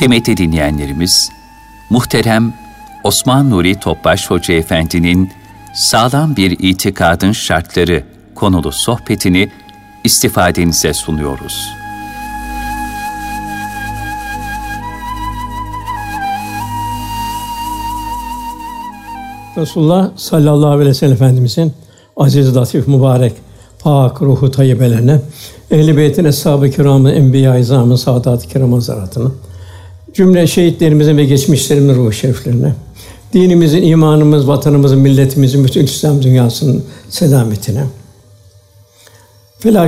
Kıymetli dinleyenlerimiz, muhterem Osman Nuri Topbaş Hoca Efendi'nin Sağlam Bir İtikadın Şartları konulu sohbetini istifadenize sunuyoruz. Resulullah sallallahu aleyhi ve sellem Efendimiz'in aziz, latif, mübarek, pak ruhu tayyibelerine, ehl-i beytin, eshab-ı kiramın, enbiya-i izamın, saadat-ı kiram hazaratına, cümle şehitlerimizin ve geçmişlerimizin ruhu şeriflerine, dinimizin, imanımız, vatanımızın, milletimizin, bütün İslam dünyasının selametine,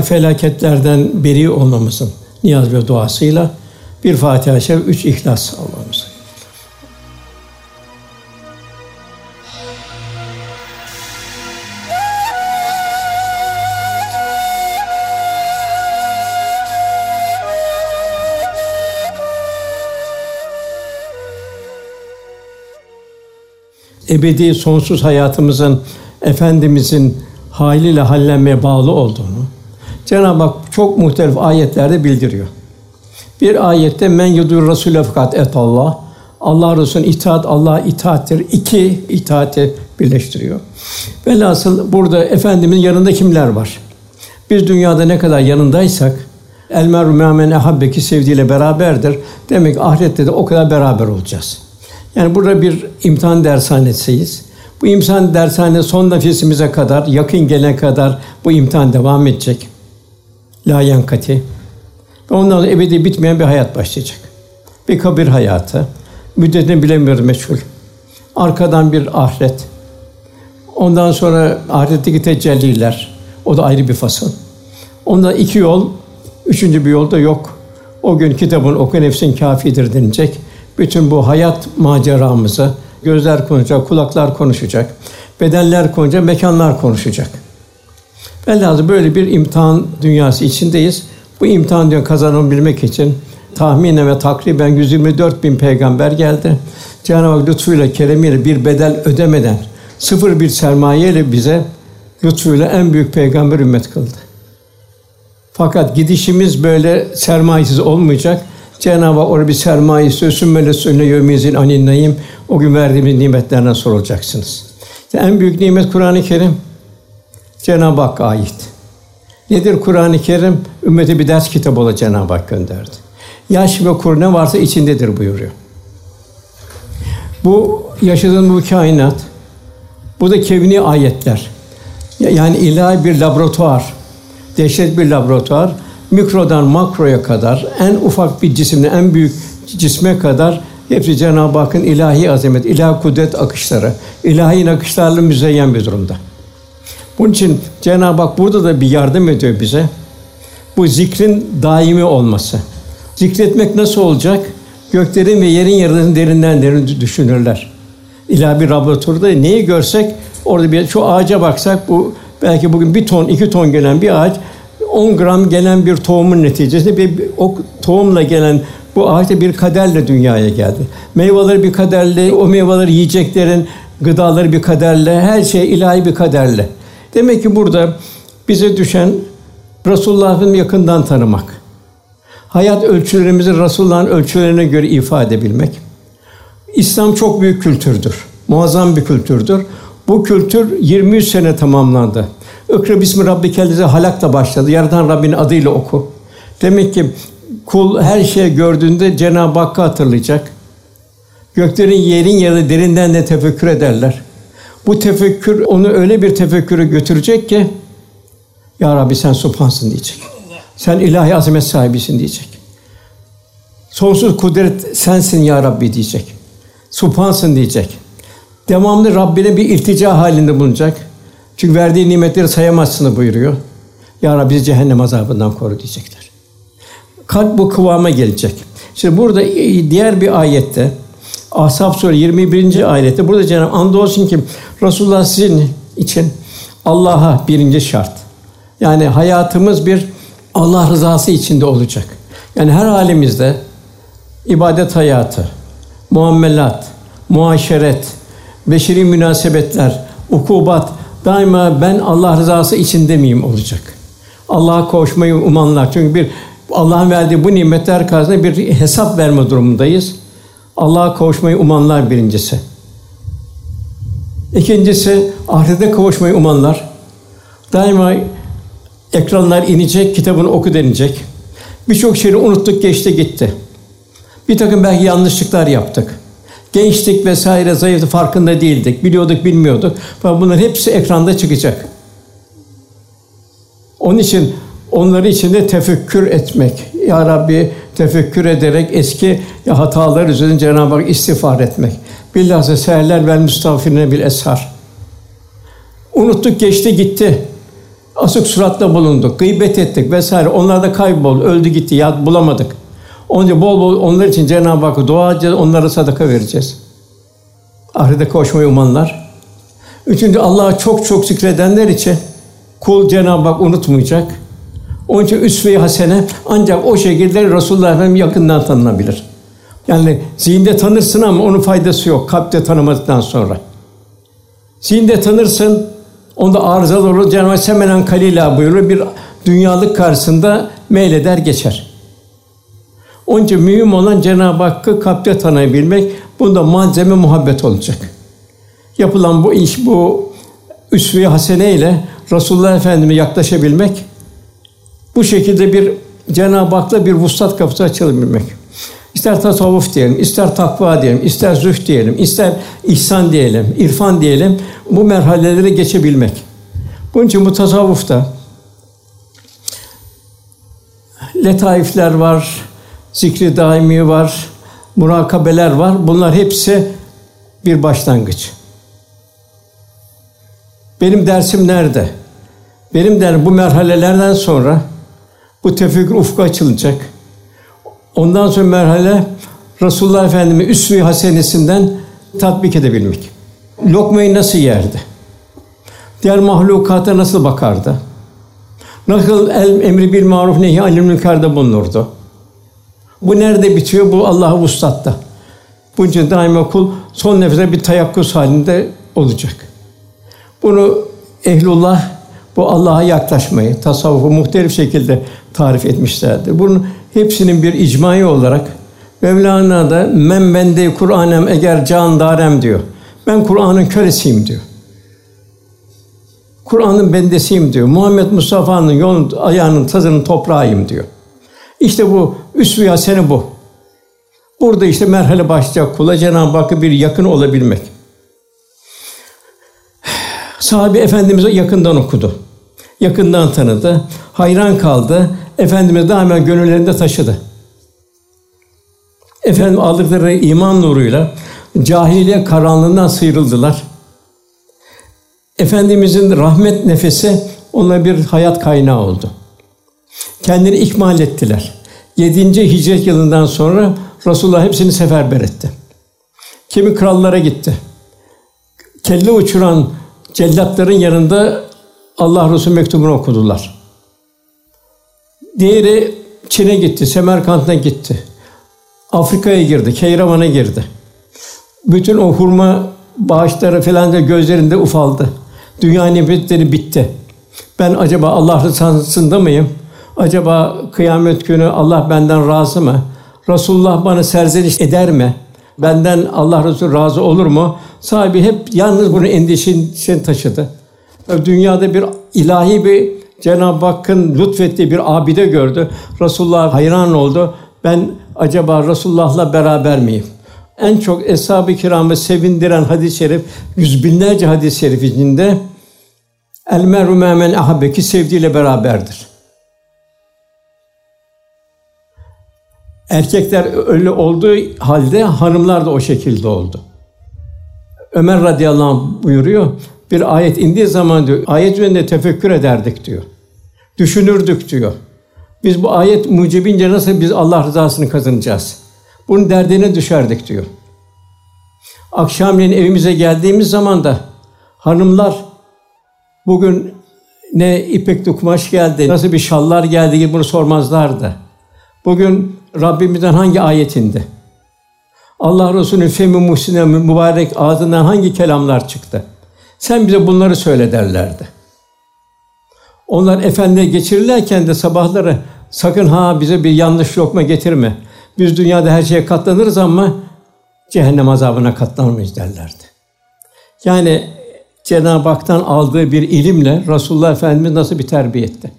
felaketlerden beri olmamızın niyaz ve duasıyla bir Fatiha-i Şerif, 3 İhlas almamızın. Ebedi, sonsuz hayatımızın Efendimiz'in haliyle hallenmeye bağlı olduğunu Cenab-ı Hak çok muhtelif ayetlerde bildiriyor. Bir ayette men yudur Resulü fakat et Allah. Allah Resulü'nün itaat Allah'a itaattir. İki itaati birleştiriyor. Velhasıl burada Efendimiz'in yanında kimler var? Biz dünyada ne kadar yanındaysak el meru me'men ehabbeki sevdiğiyle beraberdir. Demek ki ahirette de o kadar beraber olacağız. Yani burada bir imtihan dershanesiyiz. Bu imtihan dershane son nefesimize kadar, yakın gelene kadar bu imtihan devam edecek. La yankati. Ve ondan sonra ebedi bitmeyen bir hayat başlayacak. Bir kabir hayatı. Müddetini bilemiyoruz, meçhul. Arkadan bir ahiret. Ondan sonra ahiretteki tecelliler. O da ayrı bir fasıl. Ondan 2 yol, 3. bir yol da yok. O gün kitabın oku nefsin kâfidir denilecek. Bütün bu hayat maceramızı gözler konuşacak, kulaklar konuşacak, bedenler konuşacak, mekanlar konuşacak. Velhâsıl böyle bir imtihan dünyası içindeyiz. Bu imtihan dünyasını kazanabilmek için tahminen ve takriben 124.000 peygamber geldi. Cenab-ı Hak lütfuyla, keremiyle bir bedel ödemeden, sıfır bir sermayeyle bize lütfuyla en büyük peygamber ümmet kıldı. Fakat gidişimiz böyle sermayesiz olmayacak. Cenab-ı Hak orada bir sermaye istiyor. Sümmele sünne yevmizin anineyim. O gün verdiğimiz nimetlerden sorulacaksınız. İşte en büyük nimet Kur'an-ı Kerim. Cenab-ı Hakk'a ait. Nedir Kur'an-ı Kerim? Ümmete bir ders kitabı olarak Cenab-ı Hak gönderdi. Yaş ve kur ne varsa içindedir buyuruyor. Bu yaşadığımız bu kainat, bu da kevni ayetler. Yani ilahi bir laboratuvar, dehşet bir laboratuvar. Mikrodan makroya kadar, en ufak bir cisimle en büyük cisme kadar hepsi Cenab-ı Hakk'ın ilahi azamet, ilahi kudret akışları, ilahi nakışlarla müzeyyen bir durumda. Bunun için Cenab-ı Hak burada da bir yardım ediyor bize. Bu zikrin daimi olması. Zikretmek nasıl olacak? Göklerin ve yerin yarısını derinden derin düşünürler. İlahi bir laboratuvarda neyi görsek, orada bir şu ağaca baksak, bu belki bugün 1 ton, 2 ton gelen bir ağaç, 10 gram gelen bir tohumun neticesinde o tohumla gelen bu ağaçta bir kaderle dünyaya geldi. Meyveleri bir kaderle, o meyveleri yiyeceklerin gıdaları bir kaderle, her şey ilahi bir kaderle. Demek ki burada bize düşen Resulullah'ın yakından tanımak, hayat ölçülerimizi Resulullah'ın ölçülerine göre ifade edebilmek. İslam çok büyük kültürdür, muazzam bir kültürdür. Bu kültür 23 sene tamamlandı. Okra bismi rabbikellezi halakla başladı. Yaradan Rabbinin adıyla oku. Demek ki kul her şeyi gördüğünde Cenab-ı Hakk'ı hatırlayacak. Göklerin, yerin yeri derinden de tefekkür ederler. Bu tefekkür onu öyle bir tefekküre götürecek ki ya Rabbi sen subhansın diyecek. Sen ilahi azamet sahibisin diyecek. Sonsuz kudret sensin ya Rabbi diyecek. Subhansın diyecek. Devamlı Rabbine bir iltica halinde bulunacak. Çünkü verdiği nimetleri sayamazsın buyuruyor. Ya Rabbi bizi cehennem azabından koru diyecekler. Kalp bu kıvama gelecek. Şimdi burada diğer bir ayette Ahzab Suresi 21. ayette burada Cenab-ı andolsun ki Resulullah sizin için Allah'a birinci şart. Yani hayatımız bir Allah rızası içinde olacak. Yani her halimizde ibadet hayatı, muamelat, muaşeret, beşeri münasebetler, ukubat daima ben Allah rızası içinde miyim olacak. Allah'a koşmayı umanlar. Çünkü bir Allah'ın verdiği bu nimetler karşısında bir hesap verme durumundayız. Allah'a kavuşmayı umanlar birincisi. İkincisi, ahirete kavuşmayı umanlar. Daima ekranlar inecek, kitabını oku denilecek. Birçok şeyi unuttuk, geçti gitti. Bir takım belki yanlışlıklar yaptık. Gençlik vesaire, zayıftı, farkında değildik. Biliyorduk, bilmiyorduk. Fakat bunların hepsi ekranda çıkacak. Onun için onları içinde tefekkür etmek, ya Rabbi tefekkür ederek eski hatalar üzerine Cenab-ı Hak istiğfar etmek. Bilhassa seherler vel müstağfirine bil eshar. Unuttuk, geçti, gitti. Asık suratla bulunduk, gıybet ettik vesaire. Onlar da kayboldu, öldü gitti, ya bulamadık. Onca bol bol onlar için Cenab-ı Hakk'a dua edeceğiz, onlara sadaka vereceğiz. Ahirete kavuşmayı umanlar. Üçüncü, Allah'a çok çok zikredenler için kul Cenab-ı Hak unutmayacak. Onun için üsve-i hasene ancak o şekilde Resulullah Efendimiz yakından tanınabilir. Yani zihinde tanırsın ama onun faydası yok kalpte tanımadıktan sonra. Zihinde tanırsın, onda arızalı olur. Cenab-ı Hak semenen kalila buyuruyor. Bir dünyalık karşısında meyleder geçer. Onun için mühim olan Cenab-ı Hakk'ı kalpte tanıyabilmek. Bunda malzeme muhabbet olacak. Yapılan bu iş, bu üsve-i hasene ile Resulullah Efendimiz'e yaklaşabilmek, bu şekilde bir Cenab-ı Hak'la bir vuslat kapısı açılabilmek. İster tasavvuf diyelim, ister takva diyelim, ister zühd diyelim, ister ihsan diyelim, irfan diyelim, bu merhalelere geçebilmek. Bunun için bu tasavvufta letaifler var, zikri daimi var, murakabeler var. Bunlar hepsi bir başlangıç. Benim dersim nerede? Benim derim bu merhalelerden sonra bu tefekkür ufku açılacak. Ondan sonra merhale Resulullah Efendimiz üsve-i hasenesinden tatbik edebilmek. Lokmayı nasıl yerdi? Diğer mahlukata nasıl bakardı? Nasıl emri bil maruf nehi anil münker'de bulunurdu? Bu nerede bitiyor? Bu Allah'a vuslatta. Bunun için daima kul son nefese bir tayakkuz halinde olacak. Bunu ehlullah, bu Allah'a yaklaşmayı, tasavvufu muhtelif şekilde tarif etmişlerdir. Bunun hepsinin bir icmai olarak Mevlana da men bende Kur'anem eğer can darem diyor. Ben Kur'an'ın kölesiyim diyor. Kur'an'ın bendesiyim diyor. Muhammed Mustafa'nın yolun ayağının tazının toprağıyım diyor. İşte bu üsve-i hasene bu. Burada işte merhale başlayacak kula Cenab-ı Hakk'a bir yakın olabilmek. Sahabe Efendimiz'i yakından okudu. Yakından tanıdı. Hayran kaldı. Efendimiz daima gönüllerinde taşıdı. Efendim aldıkları iman nuruyla cahiliye karanlığından sıyrıldılar. Efendimiz'in rahmet nefesi onlara bir hayat kaynağı oldu. Kendini ikmal ettiler. 7. Hicret yılından sonra Resulullah hepsini seferber etti. Kimi krallara gitti. Kelle uçuran cellatların yanında Allah Resulü mektubunu okudular. Diğeri Çin'e gitti, Semerkant'a gitti. Afrika'ya girdi, Keyravan'a girdi. Bütün o hurma bağışları falan da gözlerinde ufaldı. Dünya nimetleri bitti. Ben acaba Allah rızasında mıyım? Acaba kıyamet günü Allah benden razı mı? Resulullah bana serzeniş eder mi? Benden Allah Resulü razı olur mu? Sahibi hep yalnız bunun endişesini taşıdı. Dünyada bir ilahi bir Cenab-ı Hakk'ın lütfettiği bir abide gördü. Resulullah'a hayran oldu. Ben acaba Resulullah'la beraber miyim? En çok Eshab-ı Kiram'ı sevindiren hadis-i şerif, yüz binlerce hadis-i şerif içinde el mer'u me'e men ahabbe, ki sevdiğiyle beraberdir. Erkekler öyle olduğu halde hanımlar da o şekilde oldu. Ömer radıyallahu anh buyuruyor, bir ayet indiği zaman diyor, ayet üzerinde tefekkür ederdik diyor. Düşünürdük diyor. Biz bu ayet mucibince nasıl biz Allah rızasını kazanacağız? Bunun derdine düşerdik diyor. Akşamleyin evimize geldiğimiz zaman da hanımlar bugün ne ipekli kumaş geldi, nasıl bir şallar geldi gibi bunu sormazlardı. Bugün Rabbimizden hangi ayet indi? Allah Resulü'nün femi muhsine mübarek ağzından hangi kelamlar çıktı? Sen bize bunları söyle derlerdi. Onlar efendiye geçirirlerken de sabahları Sakın ha bize bir yanlış lokma getirme. Biz dünyada her şeye katlanırız ama cehennem azabına katlanmayız derlerdi. Yani Cenab-ı Hak'tan aldığı bir ilimle Resulullah Efendimiz nasıl bir terbiye etti.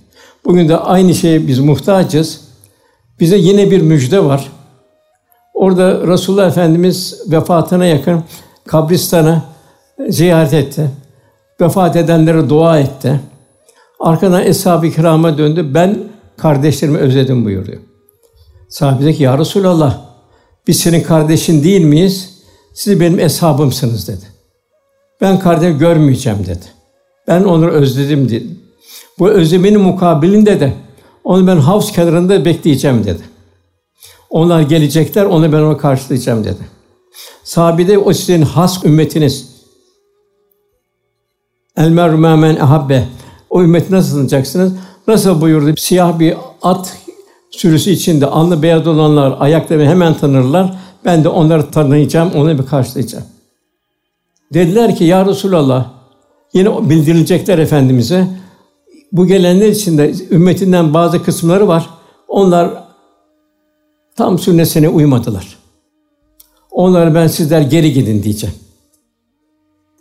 Bugün de aynı şeye biz muhtacız. Bize yine bir müjde var. Orada Resulullah Efendimiz vefatına yakın kabristana ziyaret etti. Vefat edenlere dua etti. Arkadan Eshab-ı Kirâm'a döndü. Ben kardeşlerimi özledim buyurdu. Sahabe dedi ki, ya Resulallah, biz senin kardeşin değil miyiz? Siz benim eshabımsınız dedi. Ben kardeşimi görmeyeceğim dedi. Ben onu özledim dedi. Bu özleminin mukabilinde de onu ben havuz kenarında bekleyeceğim dedi. Onlar gelecekler, onu ben ona karşılayacağım dedi. Sahabe de o sizin has ümmetiniz. El mer'u mâ men ahabbe. O ümmeti nasıl tanıyacaksınız? Nasıl buyurdu? Siyah bir at sürüsü içinde alnı beyaz olanlar ayaklarını hemen tanırlar. Ben de onları tanıyacağım, onu bir karşılayacağım. Dediler ki, ya Resulallah, yine bildirilecekler Efendimiz'e. Bu gelenler içinde ümmetinden bazı kısımları var. Onlar tam sünnetine uymadılar. Onlara ben sizler geri gidin diyeceğim.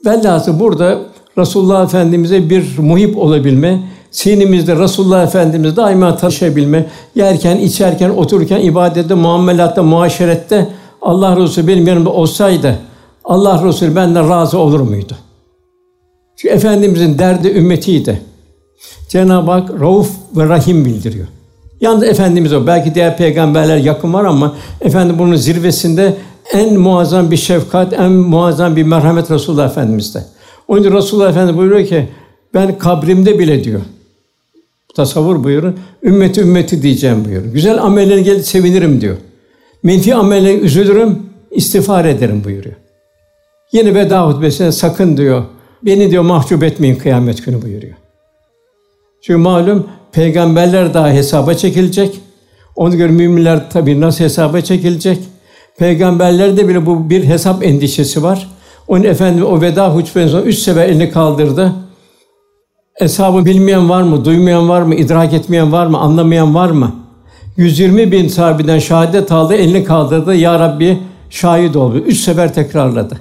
Velhâsıl burada Resulullah Efendimiz'e bir muhip olabilme, sinimizde Resulullah Efendimiz'e daima taşıyabilme, yerken, içerken, otururken, ibadette, muamelatta, muaşerette Allah Resulü benim yanımda olsaydı, Allah Resulü benden razı olur muydu? Çünkü Efendimiz'in derdi ümmetiydi. Cenab-ı Hak Rauf ve Rahim bildiriyor. Yalnız Efendimiz o. Belki diğer peygamberler yakın var ama Efendimiz bunun zirvesinde en muazzam bir şefkat, en muazzam bir merhamet Resulullah Efendimiz'de. Onun için Resulullah Efendimiz buyuruyor ki, ben kabrimde bile diyor, tasavvur buyurun, ümmeti ümmeti diyeceğim buyurun. Güzel amellerine gelip sevinirim diyor. Menfi amellerine üzülürüm, istiğfar ederim buyuruyor. Yine veda hutbesine sakın diyor, beni diyor mahcup etmeyin kıyamet günü buyuruyor. Çünkü malum peygamberler daha hesaba çekilecek. Ona göre müminler tabii nasıl hesaba çekilecek? Peygamberlerde bile bu bir hesap endişesi var. Onun Efendimiz o veda hutbesinden 3 sefer elini kaldırdı. Hesabı bilmeyen var mı, duymayan var mı, idrak etmeyen var mı, anlamayan var mı? 120 bin sahabeden şehadet aldı, elini kaldırdı. Ya Rabbi şahit ol. 3 sefer tekrarladı.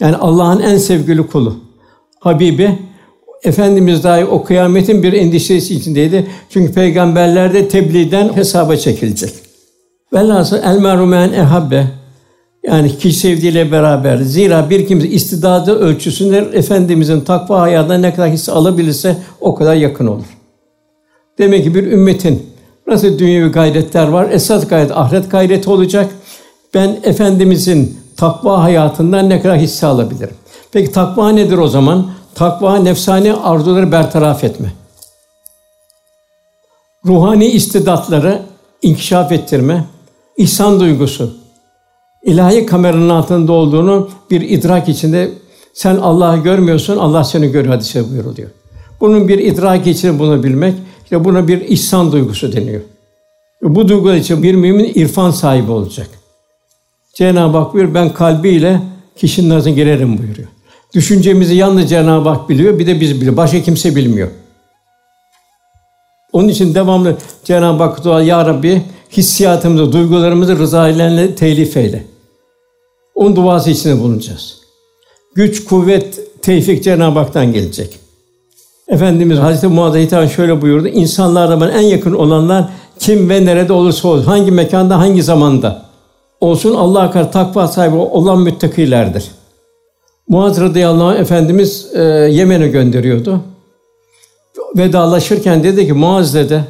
Yani Allah'ın en sevgili kulu, Habibi. Efendimiz dahi o kıyametin bir endişesi içindeydi. Çünkü peygamberler de tebliğden hesaba çekilecek. Velhâsıl el mer'u men ehabbe. Yani kişi sevdiğiyle beraber. Zira bir kimse istidadı ölçüsünde Efendimiz'in takva hayatına ne kadar hisse alabilirse o kadar yakın olur. Demek ki bir ümmetin nasıl dünyevi gayretler var? Esas gayret ahiret gayreti olacak. Ben Efendimiz'in takva hayatından ne kadar hisse alabilirim? Peki takva nedir o zaman? Takva, nefsani arzuları bertaraf etme. Ruhani istidatları inkişaf ettirme. İhsan duygusu. İlahi kameranın altında olduğunu bir idrak içinde, sen Allah'ı görmüyorsun, Allah seni görüyor hadise buyuruluyor. Bunun bir idrak içinde bulunabilmek, işte buna bir ihsan duygusu deniyor. Bu duygular için bir mümin irfan sahibi olacak. Cenab-ı Hak buyuruyor, ben kalbiyle kişinin arasına girerim buyuruyor. Düşüncemizi yalnız Cenab-ı Hak biliyor, bir de biz biliyor. Başka kimse bilmiyor. Onun için devamlı Cenab-ı Hak dua, ya Rabbi hissiyatımızı, duygularımızı rızayla telif eyle. Onun duası içinde bulunacağız. Güç, kuvvet, tevfik Cenab-ı Hak'tan gelecek. Efendimiz Hazreti Muaz'a hitaben şöyle buyurdu. İnsanlarla bana en yakın olanlar kim ve nerede olursa olsun, hangi mekanda, hangi zamanda olsun Allah'a karşı takva sahibi olan müttakilerdir. Muaz radıyallahu anh Efendimiz Yemen'e gönderiyordu. Vedalaşırken dedi ki, Muaz dedi,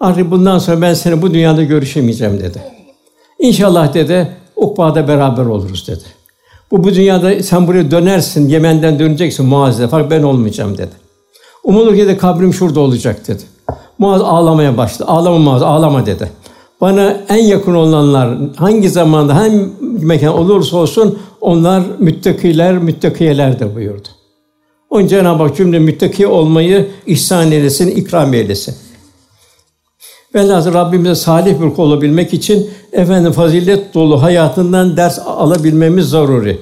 artık bundan sonra ben seni bu dünyada görüşemeyeceğim dedi. İnşallah dedi, Ukba'da beraber oluruz dedi. Bu dünyada sen buraya dönersin, Yemen'den döneceksin Muaz dedi. Fakat ben olmayacağım dedi. Umulur ki de kabrim şurada olacak dedi. Muaz ağlamaya başladı. Ağlama Muaz, ağlama dedi. Bana en yakın olanlar hangi zamanda, hangi mekan olursa olsun onlar müttakiler, müttakiyelerdir buyurdu. Onun Cenab-ı Hak cümle müttaki olmayı ihsan eylesin, ikram eylesin. Velhâsıl Rabbimize salih bir kul olabilmek için fazilet dolu hayatından ders alabilmemiz zaruri.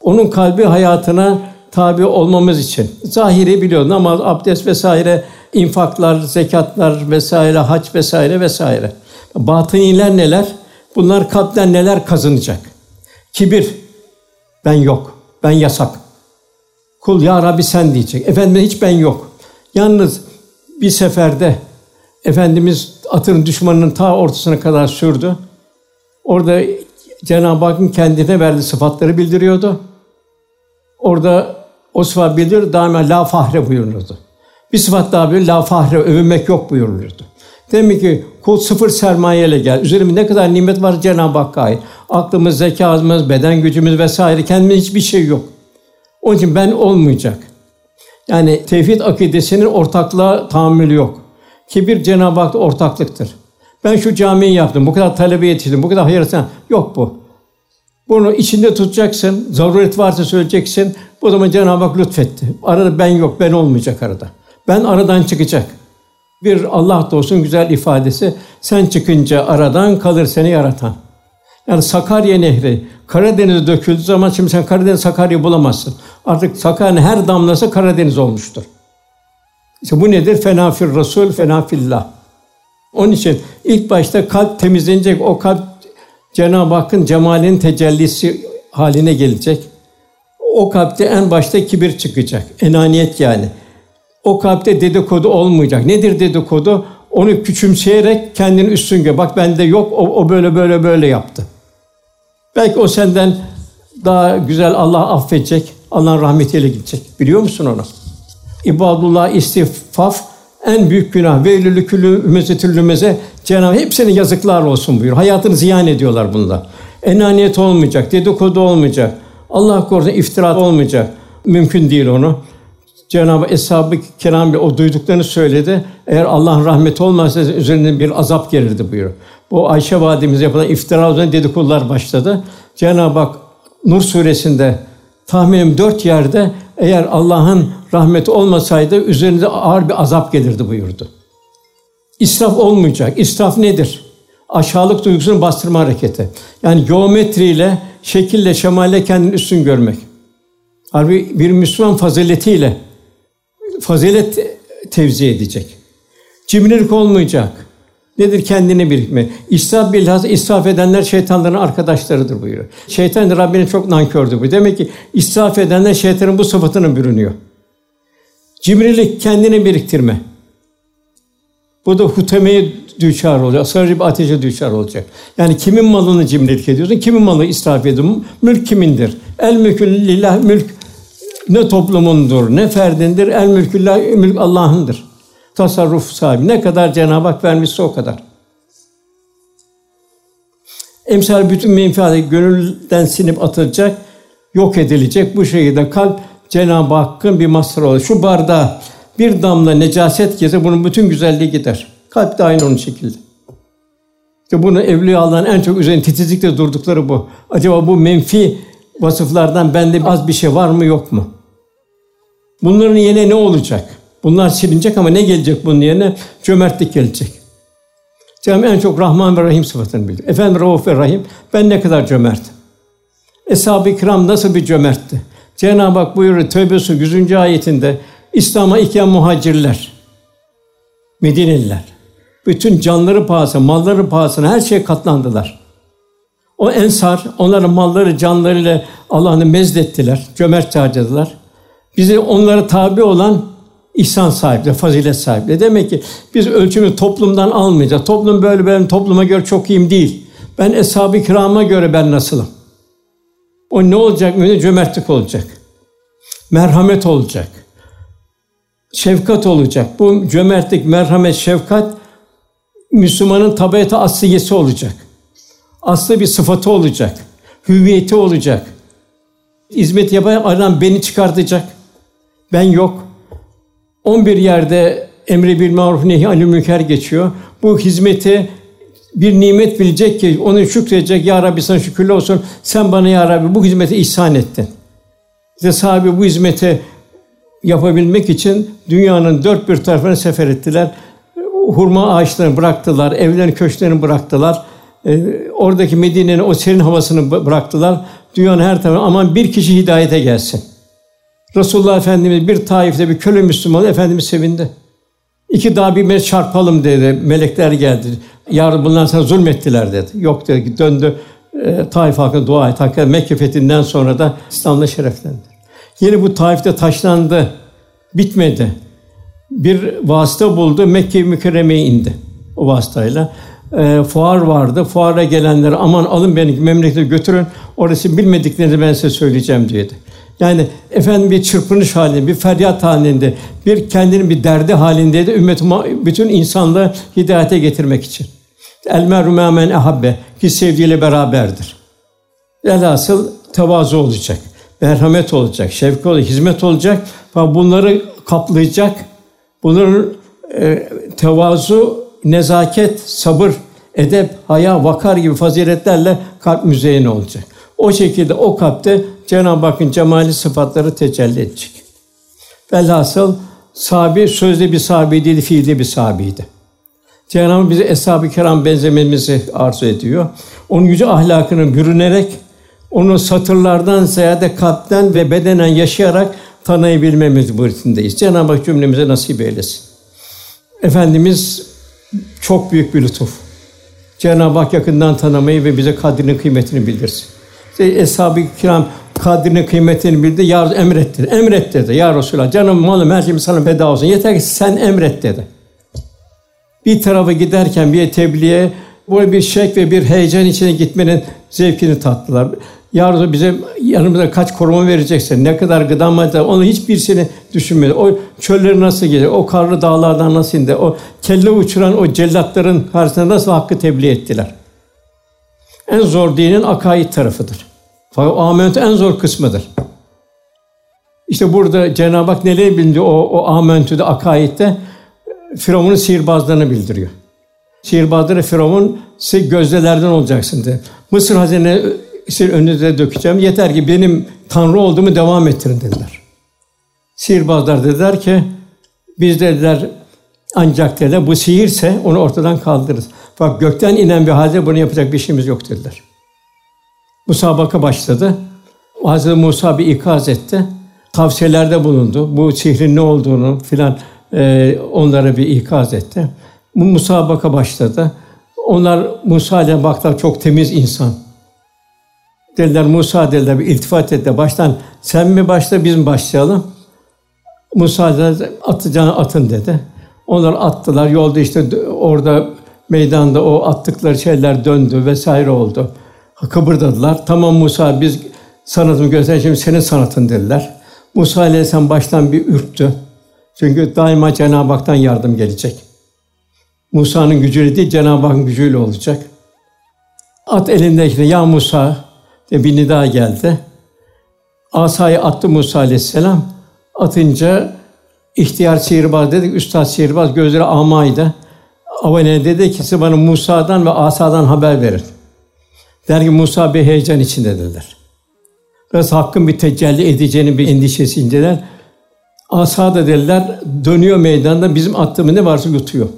Onun kalbi hayatına tabi olmamız için. Zahiri biliyor, namaz, abdest vesaire infaklar, zekatlar vesaire, hac vesaire vesaire. Batıniler neler? Bunlar kalpten neler kazanacak? Kibir. Ben yok. Ben yasak. Kul ya Rabbi sen diyecek. Efendime hiç ben yok. Yalnız bir seferde Efendimiz atın düşmanının ta ortasına kadar sürdü. Orada Cenab-ı Hakk'ın kendine verdiği sıfatları bildiriyordu. Orada o sıfat bildir, daima la fahre buyurulurdu. Bir sıfat daha böyle la fahre, övünmek yok buyurulurdu. Demek ki kul sıfır sermayeyle gel. Üzerimde ne kadar nimet var Cenab-ı Hakk'a ait. Aklımız, zekamız, beden gücümüz vesaire, kendimiz hiçbir şey yok. Onun için ben olmayacak. Yani tevhid akidesinin ortaklığa tahammülü yok. Kibir Cenab-ı Hak'ta ortaklıktır. Ben şu camiyi yaptım, bu kadar talebe yetiştim, bu kadar hayırlısı yok bu. Bunu içinde tutacaksın, zaruret varsa söyleyeceksin. O zaman Cenab-ı Hak lütfetti. Arada ben yok, ben olmayacak arada. Ben aradan çıkacak. Bir Allah dostun güzel ifadesi, sen çıkınca aradan kalır seni yaratan. Yani Sakarya Nehri, Karadeniz'e döküldüğü zaman şimdi sen Karadeniz Sakarya'yı bulamazsın. Artık Sakarya'nın her damlası Karadeniz olmuştur. İşte bu nedir? Fena fil Resul, fena fillah. Onun için ilk başta kalp temizlenecek, o kalp Cenab-ı Hakk'ın cemalinin tecellisi haline gelecek. O kalpte en başta kibir çıkacak, enaniyet yani. O kalpte dedikodu olmayacak. Nedir dedikodu? Onu küçümseyerek kendini üstün gör. Bak bende yok, o böyle yaptı. Belki o senden daha güzel, Allah affedecek, Allah'ın rahmetiyle gidecek. Biliyor musun onu? İbadullah istifaf en büyük günah. Veylülü küllü ümezetül lümeze. Cenab-ı Hak hepsine yazıklar olsun buyur. Hayatını ziyan ediyorlar bunda. Enaniyet olmayacak, dedikodu olmayacak. Allah korusun iftira olmayacak. Mümkün değil onu. Cenab-ı Eshab-ı Kiram Bey o duyduklarını söyledi. Eğer Allah'ın rahmeti olmazsa üzerine bir azap gelirdi buyuruyor. Bu Ayşe Vâlidemiz yapılan iftira üzerine dedikodular başladı. Cenab-ı Hak Nur suresinde tahminim 4 yerde eğer Allah'ın rahmeti olmasaydı üzerinize ağır bir azap gelirdi buyurdu. İsraf olmayacak. İsraf nedir? Aşağılık duygusunu bastırma hareketi. Yani geometriyle, şekille, şemalle kendini üstün görmek. Halbuki bir Müslüman faziletiyle fazilet tevzi edecek. Cimrilik olmayacak. Nedir? Kendini birikme. İsraf bilhassa israf edenler şeytanların arkadaşlarıdır buyuruyor. Şeytan Rabbine çok nankördür bu. Demek ki israf edenler şeytanın bu sıfatına bürünüyor. Cimrilik kendini biriktirme. Bu da hutemeye düçar olacak. Asırcı bir ateşe düçar olacak. Yani kimin malını cimrilik ediyorsun? Kimin malını israf ediyorsun? Mülk kimindir? El mülkü lillah, mülk ne toplumundur, ne ferdindir, el mülküllah, mülk Allah'ındır. Tasarruf sahibi. Ne kadar Cenab-ı Hak vermişse o kadar. Emsal bütün menfaati gönülden sinip atılacak, yok edilecek. Bu şekilde kalp Cenab-ı Hakk'ın bir masrafı olur. Şu bardağa bir damla necaset girse bunun bütün güzelliği gider. Kalp de aynı onun şekilde. İşte bunu evliyaların en çok üzerine titizlikle durdukları bu. Acaba bu menfi vasıflardan bende az bir şey var mı yok mu? Bunların yerine ne olacak? Bunlar silinecek ama ne gelecek bunun yerine? Cömertlik gelecek. Cenab-ı en çok Rahman ve Rahim sıfatını bilir. Efendim Rauf ve Rahim, ben ne kadar cömertim? Eshab-ı Kiram nasıl bir cömertti? Cenab-ı Hak buyuruyor Tövbe Suresi 100. ayetinde İslam'a ilk gelen muhacirler, Medineliler, bütün canları pahasına, malları pahasına her şeye katlandılar. O ensar, onların malları, canlarıyla Allah'ını mezzettiler, cömertçe harcadılar. Bizi onlara tabi olan ihsan sahipleri, fazilet sahipleri. Demek ki biz ölçümü toplumdan almayacağız. Toplum böyle benim topluma göre çok iyiyim değil. Ben Eshab-ı Kiram'a göre ben nasılım? O ne olacak? Mümin cömertlik olacak. Merhamet olacak. Şefkat olacak. Bu cömertlik, merhamet, şefkat Müslümanın tabiatı asliyesi olacak. Aslı bir sıfatı olacak. Hüviyeti olacak. Hizmet yapan adam beni çıkartacak. Ben yok. 11 yerde emri bil maruf nehi anil münker geçiyor. Bu hizmeti bir nimet bilecek ki onu şükredecek. Ya Rabbi sana şükürler olsun. Sen bana ya Rabbi bu hizmeti ihsan ettin. İşte sahibi bu hizmeti yapabilmek için dünyanın dört bir tarafına sefer ettiler. Hurma ağaçlarını bıraktılar. Evlerin köşklerini bıraktılar. Oradaki Medine'nin o serin havasını bıraktılar. Dünyanın her tarafına aman bir kişi hidayete gelsin. Resulullah Efendimiz bir Taif'te bir köle Müslüman Efendimiz sevindi. İki daha birbirine çarpalım dedi. Melekler geldi. Yarın bunlar sana zulmettiler dedi. Yok dedi. Döndü. Taif hakkında dua et. Hakikaten Mekke fethinden sonra da İslam'la şereflendi. Yine bu Taif'te taşlandı. Bitmedi. Bir vasıta buldu. Mekke-i Mükerreme'ye indi. O vasıtayla. Fuar vardı. Fuara gelenlere aman alın beni memlekete götürün. Orası bilmediklerini ben size söyleyeceğim diyordu. Yani efendim bir çırpınış halinde, bir feryat halinde, bir kendinin bir derdi halindeydi. Ümmet-i bütün insanlığı hidayete getirmek için. El meru me'men ehabbe ki sevdiğiyle beraberdir. Velhasıl tevazu olacak, merhamet olacak, şefkat olacak, hizmet olacak ve bunları kaplayacak. Bunların tevazu, nezaket, sabır, edep, haya, vakar gibi faziletlerle kalp müzeyin olacak. O şekilde o kalpte Cenab-ı Hakk'ın cemali sıfatları tecelli edecek. Velhasıl sahabi sözde bir sahabi değil, fiilde bir sahabiydi. Cenab-ı Hak bize Eshab-ı Kiram benzememizi arzu ediyor. Onun yüce ahlakını bürünerek, onu satırlardan ziyade kalpten ve bedenen yaşayarak tanıyabilmemiz mecburiyetindeyiz. Cenab-ı Hak cümlemize nasip eylesin. Efendimiz çok büyük bir lütuf. Cenab-ı Hak yakından tanımayı ve bize kadrinin kıymetini bildirsin. Eshab-ı Kiram kadrinin kıymetini bildi, ya emrettir. Emret dedi. Ya Resulallah, canım malım her şeyim sana feda olsun. Yeter ki sen emret dedi. Bir tarafa giderken bir tebliğe böyle bir şek ve bir heyecan içine gitmenin zevkini tattılar. Ya Resulallah bize yanımıza kaç koruma vereceksin, ne kadar gıda maddeler, onu hiçbirisini düşünmedi. O çölleri nasıl gelir, o karlı dağlardan nasıl indi, o kelle uçuran o cellatların karşısında nasıl hakkı tebliğ ettiler. En zor dinin akaid tarafıdır. Fakat o âmentü en zor kısmıdır. İşte burada Cenab-ı Hak neleri bildi o âmentüde, akaidde? Firavun'un sihirbazlarını bildiriyor. Sihirbazları Firavun, siz gözdelerden olacaksın diye. Mısır hazinesini önünüze dökeceğim. Yeter ki benim Tanrı olduğumu devam ettirin dediler. Sihirbazlar dediler ki, biz dediler ancak dediler bu sihirse onu ortadan kaldırırız. Fakat gökten inen bir halde bunu yapacak bir işimiz yok dediler. Musabaka başladı. Hazreti Musa bir ikaz etti. Tavsiyelerde bulundu. Bu sihrin ne olduğunu filan onlara bir ikaz etti. Bu musabaka başladı. Onlar Musa ile baktılar, çok temiz insan. Dediler Musa dediler, bir iltifat etti. Baştan sen mi başla, biz mi başlayalım? Musa dedi, atacağını atın dedi. Onlar attılar. Yolda işte orada meydanda o attıkları şeyler döndü vesaire oldu. Kıpırdadılar. Tamam Musa biz sanatımı göster, şimdi senin sanatın dediler. Musa Aleyhisselam baştan bir ürktü. Çünkü daima Cenab-ı Hak'tan yardım gelecek. Musa'nın gücüyle değil, Cenab-ı Hakk'ın gücüyle olacak. At elindekine, ya Musa diye bir nida geldi. Asayı attı Musa Aleyhisselam. Atınca ihtiyar sihirbaz dedi, üstad sihirbaz gözleri amaydı. Avane dedi ki, siz bana Musa'dan ve asadan haber verin. Der ki Musa bir heyecan içinde dediler. Nasıl Hakk'ın bir tecelli edeceğinin bir endişesindeler. Asa da dediler, dönüyor meydanda, bizim attığımız ne varsa yutuyor.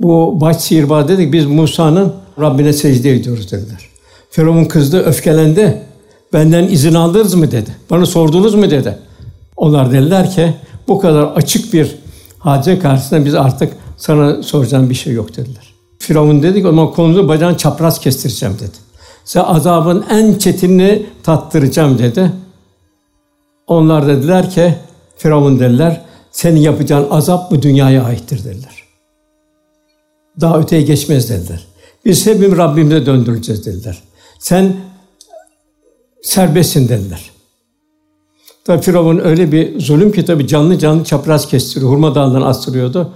Bu baş sihirbaz dedik, biz Musa'nın Rabbine secde ediyoruz dediler. Firavun kızdı, öfkelendi. Benden izin aldınız mı dedi, bana sordunuz mu dedi. Onlar dediler ki, bu kadar açık bir hadise karşısında biz artık sana soracağım bir şey yok dediler. Firavun dedik, o zaman kolunuzu bacağını çapraz kestireceğim dedi. Size azabın en çetinini tattıracağım dedi. Onlar dediler ki, Firavun dediler, senin yapacağın azap bu dünyaya aittir dediler. Daha öteye geçmez dediler. Biz hepimiz Rabbimize döndüreceğiz dediler. Sen serbestsin dediler. Tabii Firavun öyle bir zulüm ki tabii canlı canlı çapraz kestiriyor, hurma dalından astırıyordu.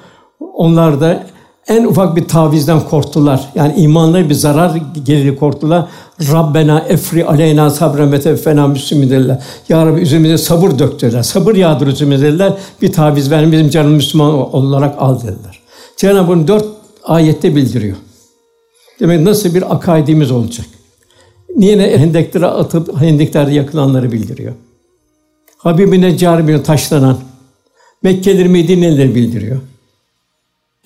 Onlar da en ufak bir tavizden korktular. Yani imanlara bir zarar gelir korktular. Rabbena efri aleyna sabren ve tevfena müslümin dediler. Ya Rabbi üzerimize sabır döktüler. Sabır yağdır üzerimize dediler. Bir taviz verin bizim canımız Müslüman olarak al dediler. Cenab-ı Hak bunu 4 ayette bildiriyor. Demek nasıl bir akaidimiz olacak? Niye ne hendeklere atıp hendeklerde yakılanları bildiriyor. Habibine Caribi'ne taşlanan Mekkelileri Medine'lileri bildiriyor.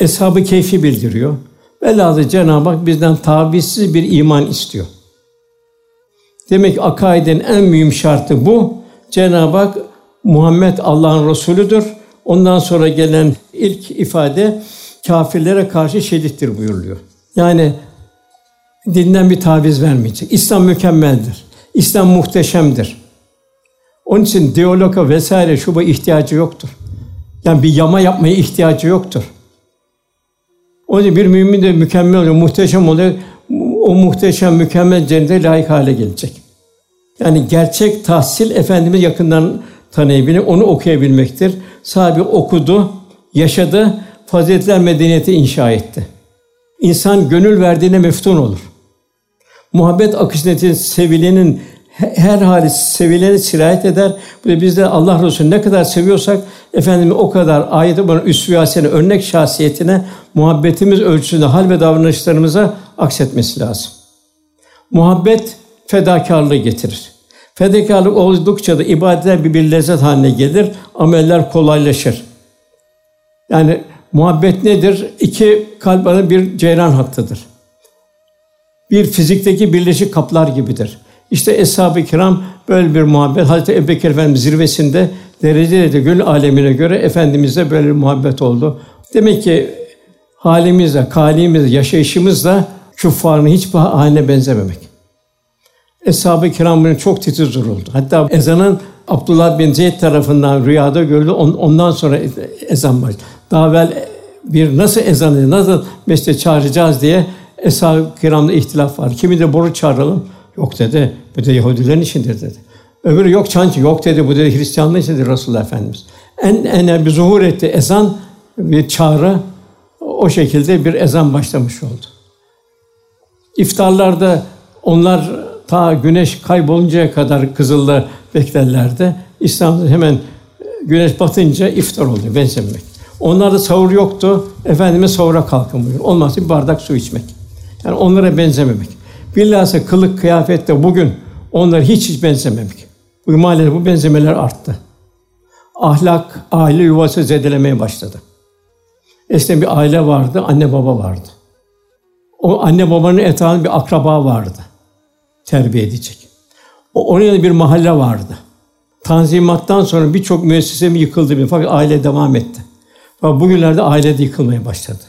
Eshab-ı Keyf'i bildiriyor. Velhâsıl Cenab-ı Hak bizden tavizsiz bir iman istiyor. Demek ki akaidin en mühim şartı bu. Cenab-ı Hak Muhammed Allah'ın Resulüdür. Ondan sonra gelen ilk ifade kafirlere karşı şiddettir buyuruluyor. Yani dinden bir taviz vermeyecek. İslam mükemmeldir. İslam muhteşemdir. Onun için diyaloga vesaire şuba ihtiyacı yoktur. Yani bir yama yapmaya ihtiyacı yoktur. Onun için bir mümin de mükemmel oluyor, muhteşem oluyor. O muhteşem, mükemmel cennete layık hale gelecek. Yani gerçek tahsil Efendimiz yakından tanıyabilmek, onu okuyabilmektir. Sahabe okudu, yaşadı, faziletler medeniyeti inşa etti. İnsan gönül verdiğine meftun olur. Muhabbet akışı neticesinde sevilenin her hali sevilene sirayet eder. Biz de Allah Resulü'nü ne kadar seviyorsak Efendimiz o kadar ayet-i bana üsve-i hasene örnek şahsiyetine muhabbetimiz ölçüsünde hal ve davranışlarımıza aksetmesi lazım. Muhabbet fedakarlığı getirir. Fedakarlık oldukça da ibadetler bir lezzet haline gelir, ameller kolaylaşır. Yani muhabbet nedir? İki kalp arasında bir ceyran hattıdır. Bir fizikteki birleşik kaplar gibidir. İşte Eshab-ı Kiram böyle bir muhabbet. Hazreti Ebubekir Efendimiz zirvesinde dereceyle gönül alemine göre Efendimiz'le böyle bir muhabbet oldu. Demek ki halimizle, kalimizle, yaşayışımızla küffarın hiçbir haline benzememek. Eshab-ı Kiram bunun çok titiz duruldu. Hatta ezanın Abdullah bin Zeyd tarafından rüyada görüldü. Ondan sonra ezan başladı. Daha evvel bir nasıl ezanı, nasıl mescide çağıracağız diye Eshab-ı Kiram'da ihtilaf var. Kimi de boru çağıralım. Yok dedi, bu da Yahudilerin işindir dedi. Öbürü yok çancı, yok dedi, bu da Hristiyanların işindir Resulullah Efendimiz. Bir zuhur etti ezan, bir çağrı, o şekilde bir ezan başlamış oldu. İftarlarda onlar ta güneş kayboluncaya kadar Kızıl'da beklerlerdi. İslam'da hemen güneş batınca iftar oldu, benzemek. Onlarda sahur yoktu, Efendimiz sahura kalkın buyuruyor. Olmazsa bir bardak su içmek. Yani onlara benzememek. Bilhassa kılık, kıyafette bugün onlara hiç benzememek. Bugün maalesef bu benzemeler arttı. Ahlak, aile yuvası zedelemeye başladı. Eskiden bir aile vardı, anne baba vardı. O anne babanın etrafında bir akraba vardı, terbiye edecek. Onun yanında bir mahalle vardı. Tanzimattan sonra birçok müessese yıkıldı, fakat aile devam etti. Fakat bugünlerde aile de yıkılmaya başladı.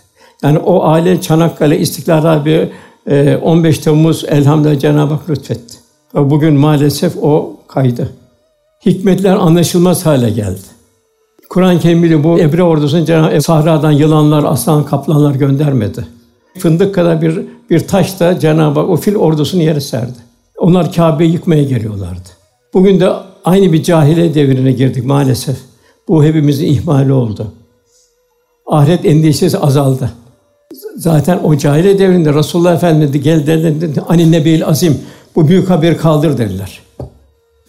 Yani o aile Çanakkale, İstiklal bir 15 Temmuz elhamdülillah Cenab-ı Hak lütfetti. Bugün maalesef o kaydı. Hikmetler anlaşılmaz hale geldi. Kur'an-ı Kerim'de bu Ebre ordusunu Cenab-ı Hak sahradan yılanlar, aslan, kaplanlar göndermedi. Fındık kadar bir taş da Cenab-ı Hak o fil ordusunu yere serdi. Onlar Kâbe'yi yıkmaya geliyorlardı. Bugün de aynı bir cahiliye devrine girdik maalesef. Bu hepimizin ihmali oldu. Ahiret endişesi azaldı. Zaten o cahiliye devrinde Resulullah Efendimiz gel dediler, "Ani nebil azim, bu büyük haberi kaldır" dediler.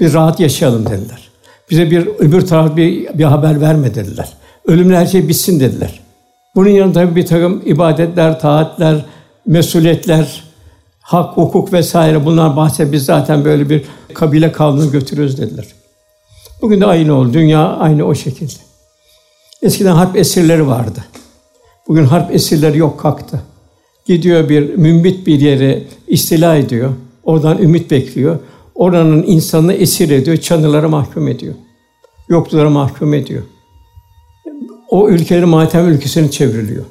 "Bir rahat yaşayalım" dediler. Bize bir öbür taraf bir haber verme dediler. Ölümle her şey bitsin dediler. Bunun yanında tabii bir takım ibadetler, taatler, mesuliyetler, hak, hukuk vesaire bunlar bahsediyor. Biz zaten böyle bir kabile kavmini götürüyoruz dediler. Bugün de aynı oldu. Dünya aynı o şekilde. Eskiden harp esirleri vardı. Bugün harp esirleri yok, kalktı. Gidiyor bir mümbit bir yere istila ediyor. Oradan ümit bekliyor. Oranın insanını esir ediyor, çanırlara mahkum ediyor. Yoklulara mahkum ediyor. O ülkenin matem ülkesini çevriliyor.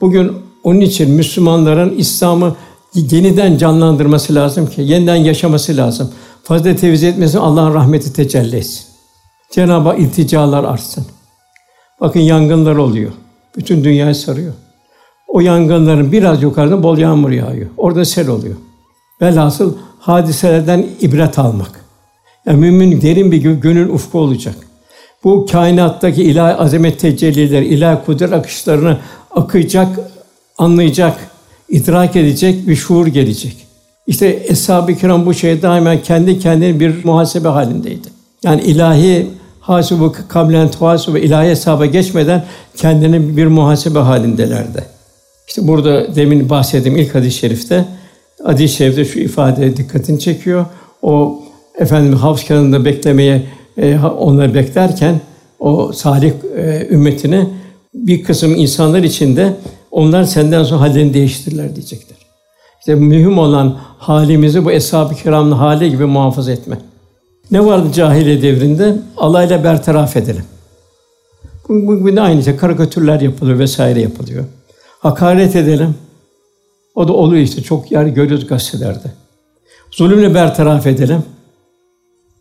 Bugün onun için Müslümanların İslam'ı yeniden canlandırması lazım ki, yeniden yaşaması lazım. Fazla tevzi etmesin, Allah'ın rahmeti tecelli etsin. Cenab-ı Hak ilticalar artsın. Bakın yangınlar oluyor. Bütün dünyayı sarıyor. O yangınların biraz yukarıda bol yağmur yağıyor. Orada sel oluyor. Velhasıl hadiselerden ibret almak. Yani mümin derin bir gönül ufku olacak. Bu kainattaki ilahi azamet tecellileri, ilahi kudret akışlarını akacak, anlayacak, idrak edecek bir şuur gelecek. İşte Eshab-ı Kiram bu şeye daima kendi kendine bir muhasebe halindeydi. Yani ilahi hâsıbı kablen tuhâsıbı ilahi hesaba geçmeden kendini bir muhasebe halindelerdi. İşte burada demin bahsettiğim ilk hadis-i şerifte, hadis-i şerifte şu ifadeye dikkatini çekiyor. O Efendimiz havz kenarında beklemeye onları beklerken o salih ümmetini bir kısım insanlar içinde onlar senden sonra hallerini değiştirirler diyecekler. İşte mühim olan halimizi bu Eshab-ı Kiram'ın hali gibi muhafaza etme. Ne vardı cahiliye devrinde? Alayla bertaraf edelim. Bugün de aynı şey, karikatürler yapılıyor vesaire yapılıyor. Hakaret edelim. O da oluyor işte. Çok yer görüyoruz gazetelerde. Zulümle bertaraf edelim.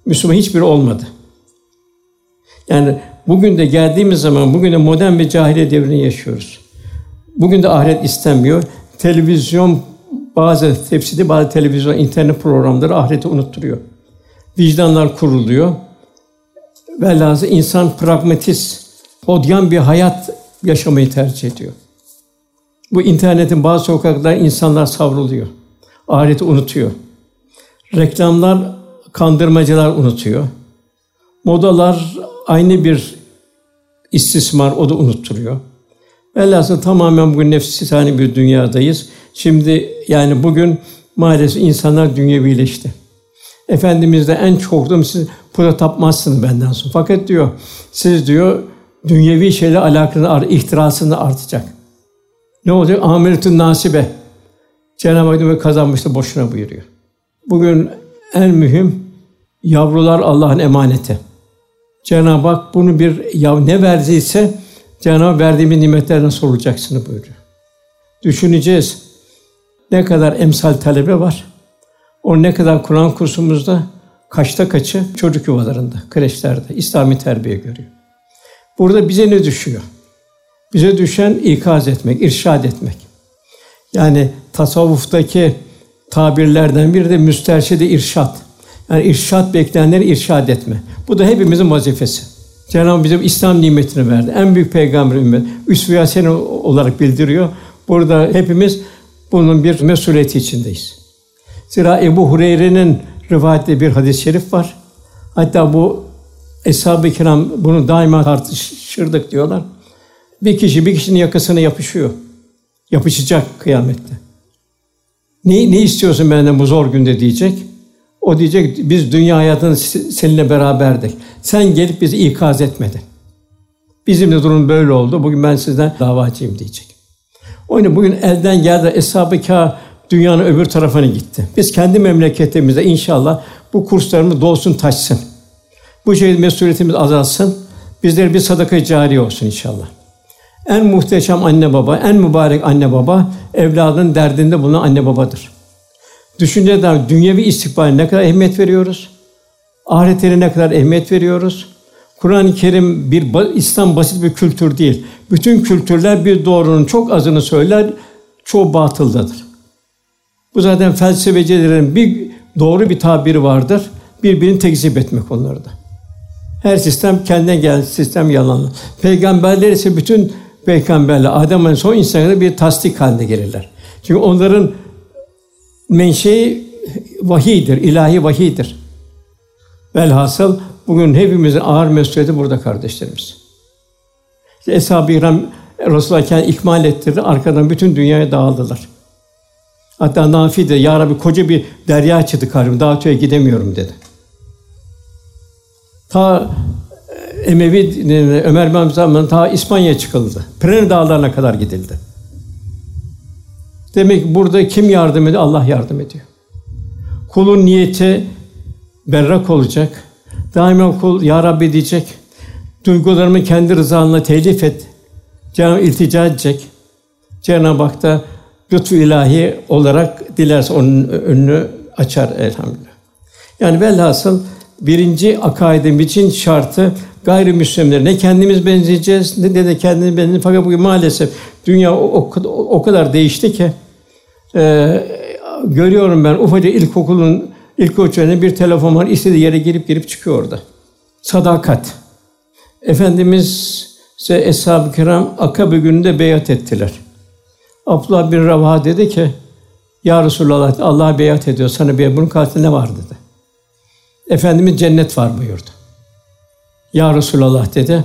Müslüman hiçbiri olmadı. Yani bugün de geldiğimiz zaman, bugün de modern bir cahiliye devrini yaşıyoruz. Bugün de ahiret istenmiyor. Televizyon, bazı tefsirde, bazı televizyon, internet programları ahireti unutturuyor. Vicdanlar kuruluyor. Velhâsıl insan pragmatist, hodyan bir hayat yaşamayı tercih ediyor. Bu internetin bazı sokaklarında insanlar savruluyor. Ahireti unutuyor. Reklamlar, kandırmacılar unutuyor. Modalar aynı bir istismar, o da unutturuyor. Velhâsıl tamamen bugün nefsani bir dünyadayız. Şimdi yani bugün maalesef insanlar dünyevileşti. Efendimiz de en çoktum siz puta tapmazsınız benden sonra. Fakat diyor, siz diyor dünyevi şeyle alakalı ihtirasını artacak. Ne olacak? Ameletün nasibe. Cenab-ı Hak diyor, kazanmıştı boşuna buyuruyor. Bugün en mühim yavrular Allah'ın emaneti. Cenab-ı Hak bunu bir ne verdiyse Cenab-ı Hak verdiğimiz nimetlerden sorulacaksınız buyuruyor. Düşüneceğiz. Ne kadar emsal talebe var? O ne kadar Kur'an kursumuzda kaçta kaçı çocuk yuvalarında, kreşlerde İslami terbiye görüyor. Burada bize ne düşüyor? Bize düşen ikaz etmek, irşad etmek. Yani tasavvuftaki tabirlerden biri de müsterşid-i irşad. Yani irşad bekleyenleri irşad etme. Bu da hepimizin vazifesi. Cenab-ı Hak bize İslam nimetini verdi. En büyük peygamber ümmeti. Üsve-i hasene olarak bildiriyor. Burada hepimiz bunun bir mesuliyeti içindeyiz. Zira Ebu Hureyre'nin rivayetli bir hadis-i şerif var. Hatta bu Eshab-ı Kiram bunu daima tartışırdık diyorlar. Bir kişi bir kişinin yakasına yapışıyor. Yapışacak kıyamette. Ne istiyorsun benden bu zor günde diyecek. O diyecek biz dünya hayatında seninle beraberdik. Sen gelip bizi ikaz etmedin. Bizim de durum böyle oldu. Bugün ben sizden davacıyım diyecek. Oyun bugün elden geldi Eshab-ı Kiram dünyanın öbür tarafına gitti. Biz kendi memleketimizde inşallah bu kurslarımız dolsun taşsın. Bu şekilde mesuliyetimiz azalsın. Bizlere bir sadaka-i cariye olsun inşallah. En muhteşem anne baba, en mübarek anne baba evladının derdinde bulunan anne babadır. Düşünceden dünyevi istikbaline ne kadar ehemmiyet veriyoruz? Ahiretine ne kadar ehemmiyet veriyoruz? Kur'an-ı Kerim İslam basit bir kültür değil. Bütün kültürler bir doğrunun çok azını söyler, çoğu batıldadır. Bu zaten felsefecilerin doğru bir tabiri vardır. Birbirini tekzip etmek onları da. Her sistem kendine gelen sistem yalanlar. Peygamberler ise bütün peygamberler, Adem'in son insanları bir tasdik haline gelirler. Çünkü onların menşei vahiydir, ilahi vahiydir. Velhasıl bugün hepimizin ağır mesuliyeti burada kardeşlerimiz. İşte Eshab-ı İram Resulullah kendini ikmal ettirdi, arkadan bütün dünyaya dağıldılar. Hatta Nafi de, Ya Rabbi koca bir derya açtı karşıma, daha öteye gidemiyorum dedi. Ta Emevi, Ömer bin Hamza'nın ta İspanya'ya çıkıldı. Pirene dağlarına kadar gidildi. Demek ki burada kim yardım ediyor? Allah yardım ediyor. Kulun niyeti berrak olacak. Daima kul, Ya Rabbi diyecek. Duygularımı kendi rızanla telif et. Cenab-ı Hak iltica edecek. Cenab-ı Hak da lütfu ilahi olarak dilerse onun önünü açar elhamdülillah. Yani velhasıl birinci akaidin için şartı gayrimüslimler. Ne kendimiz benzeyeceğiz ne de kendimiz benzeyeceğiz. Fakat bugün maalesef dünya o kadar değişti ki görüyorum ben ufacık ilkokulun ilk öğretmenine bir telefon var. İstediği yere girip çıkıyor orada. Sadakat. Efendimiz ise Eshab-ı Kiram Akabe gününde beyat ettiler. Abdullah bin Revaha dedi ki, Ya Resulullah, Allah'a beyat ediyor, sana beyat. Bunun karşısında ne var dedi. Efendimiz cennet var buyurdu. Ya Resulullah dedi,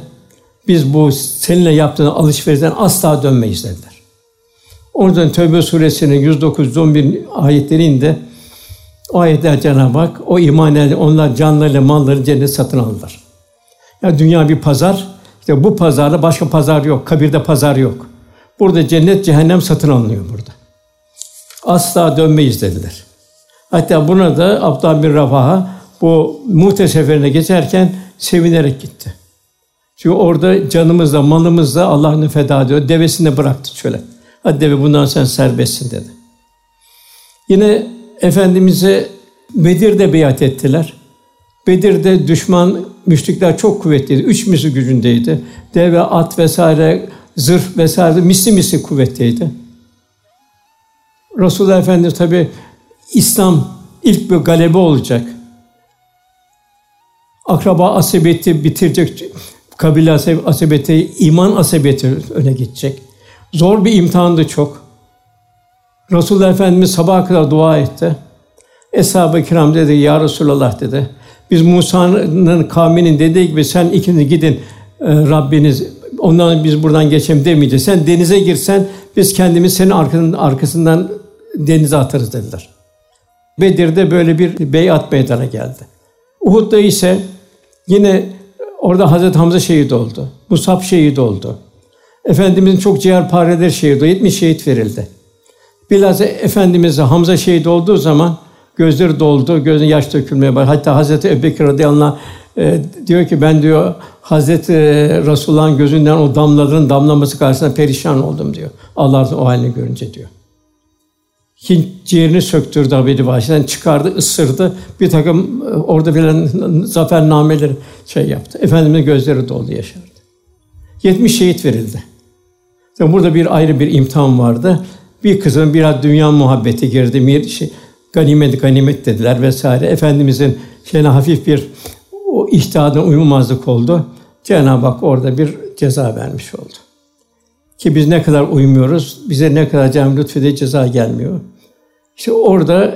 biz bu seninle yaptığın alışverişten asla dönmeyiz dediler. Oradan Tövbe Suresi'nin 109-111 ayetleri indi. O ayetler Cenab-ı Hak, o iman eden onlar canlarıyla malları cennet satın alırlar. Yani dünya bir pazar, işte bu pazarda başka pazar yok, kabirde pazar yok. Burada cennet, cehennem satın alınıyor burada. Asla dönmeyiz dediler. Hatta buna da Abdullah bin Revaha bu Mu'te seferine geçerken sevinerek gitti. Çünkü orada canımızla, malımızla Allah'ını feda ediyor. Devesini bıraktı çöle. Hadi deve bundan sen serbestsin dedi. Yine Efendimiz'e Bedir'de biat ettiler. Bedir'de düşman, müşrikler çok kuvvetliydi. 3 misli gücündeydi. Deve, at vesaire, zırh vesaire misli kuvvetliydi. Resulullah Efendimiz tabii İslam ilk bir galebe olacak. Akraba asabiyeti bitirecek, kabile asabiyeti, iman asabiyeti öne gidecek. Zor bir imtihandı çok. Resulullah Efendimiz sabaha kadar dua etti. Eshab-ı kiram dedi, "Ya Resulallah" dedi, "Biz Musa'nın kavminin dediği gibi sen ikiniz gidin Rabbiniz, ondan biz buradan geçelim demeyeceğiz. Sen denize girsen biz kendimiz senin arkasından denize atarız" dediler. Bedir'de böyle bir beyat meydana geldi. Uhud'da ise yine orada Hazreti Hamza şehit oldu. Musab şehit oldu. Efendimiz'in çok ciğerpareleri şehit oldu. 70 şehit verildi. Bilhassa Efendimiz'e Hamza şehit olduğu zaman gözleri doldu, gözüne yaş dökülmeye başladı. Hatta Hazreti Ebubekir radıyallahu anh diyor ki, "Ben" diyor, "Hazreti Resulullah'ın gözünden o damlaların damlaması karşısında perişan oldum" diyor. Allah'ın o halini görünce diyor. Hint ciğerini söktürdü haberi başından, çıkardı, ısırdı. Bir takım orada filan zafernameleri yaptı. Efendimiz'in gözleri doldu, yaşardı. 70 şehit verildi. Yani burada bir ayrı bir imtihan vardı. Bir kızın biraz dünya muhabbeti girdi. Bir şey, ganimet dediler vesaire. Efendimiz'in şeyine hafif bir o ihtiyadına uymamazlık oldu. Cenab-ı Hak orada bir ceza vermiş oldu. Ki biz ne kadar uymuyoruz, bize ne kadar Cenab-ı Lütfü'de ceza gelmiyor. İşte orada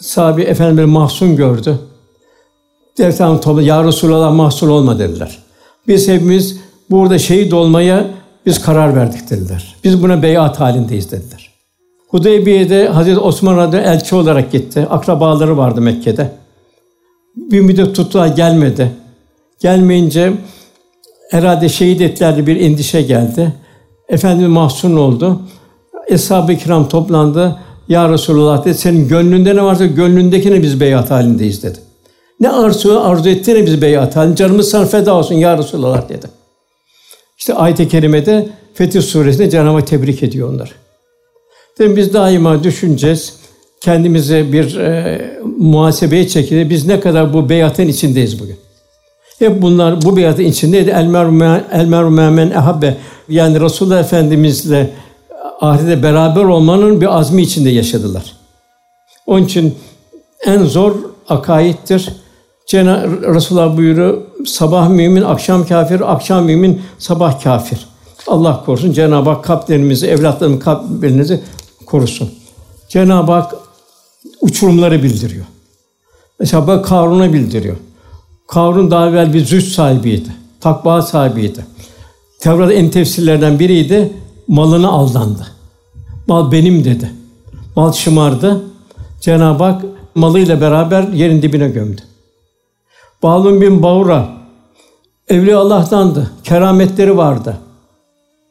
sahabe Efendimiz mahzun gördü. Deftan topla, "Ya Resulallah mahzun olma" dediler. "Biz hepimiz burada şehit olmaya biz karar verdik" dediler. "Biz buna beyat halindeyiz" dediler. Hudeybiye'de Hazreti Osman radıyallahu anh elçi olarak gitti. Akrabaları vardı Mekke'de. Bir müddet tuttuğa gelmedi. Gelmeyince herhalde şehit ettilerdi, bir endişe geldi. Efendimiz mahzun oldu. Eshab-ı kiram toplandı. "Ya Resulullah" dedi, "Senin gönlünde ne varsa gönlündekine biz beyat halindeyiz" dedi. "Ne arzu ettiğine biz beyat halindeyiz. Canımız sana feda olsun Ya Resulullah" dedi. İşte ayet-i kerimede Fetih Suresi'nde Cenab-ı Hak tebrik ediyor onları. Demek biz daima düşüneceğiz. Kendimize bir muhasebeye çekilip biz ne kadar bu beyatın içindeyiz bugün. Hep bunlar bu beyatın içindeydi. El meru me'men ehabbe, yani Resulullah Efendimizle ahirete beraber olmanın bir azmi içinde yaşadılar. Onun için en zor akaittir. Resulullah buyuruyor, "Sabah mümin, akşam kafir, akşam mümin, sabah kafir." Allah korusun. Cenab-ı Hak kalplerimizi, evlatlarımızın kalplerinizi korusun. Cenab-ı Hak uçurumları bildiriyor. Mesela Karun'a bildiriyor. Karun daha evvel bir züht sahibiydi, takva sahibiydi. Tevrat'ın en tefsirlerden biriydi. Malına aldandı. "Mal benim" dedi. Mal şımardı. Cenab-ı Hak malıyla beraber yerin dibine gömdü. Balun bin Baura Evliyaullah'tandı. Kerametleri vardı.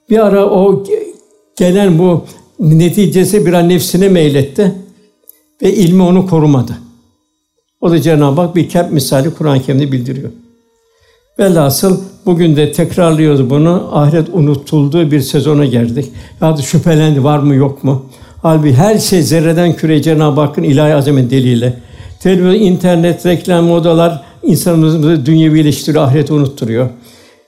Bir ara o gelen bu neticesi bir an nefsine meyletti ve ilmi onu korumadı. O da Cenab-ı Hak bir kep misali Kur'an-ı Kerim'de bildiriyor. Velhasıl bugün de tekrarlıyoruz bunu. Ahiret unutulduğu bir sezona geldik. Ya da şüphelendi, var mı yok mu? Halbuki her şey zerreden küreye Cenab-ı Hakk'ın ilahi azamet deliyle. Televizyon, internet, reklam, modalar insanımızı dünyevileştiriyor, ahireti unutturuyor.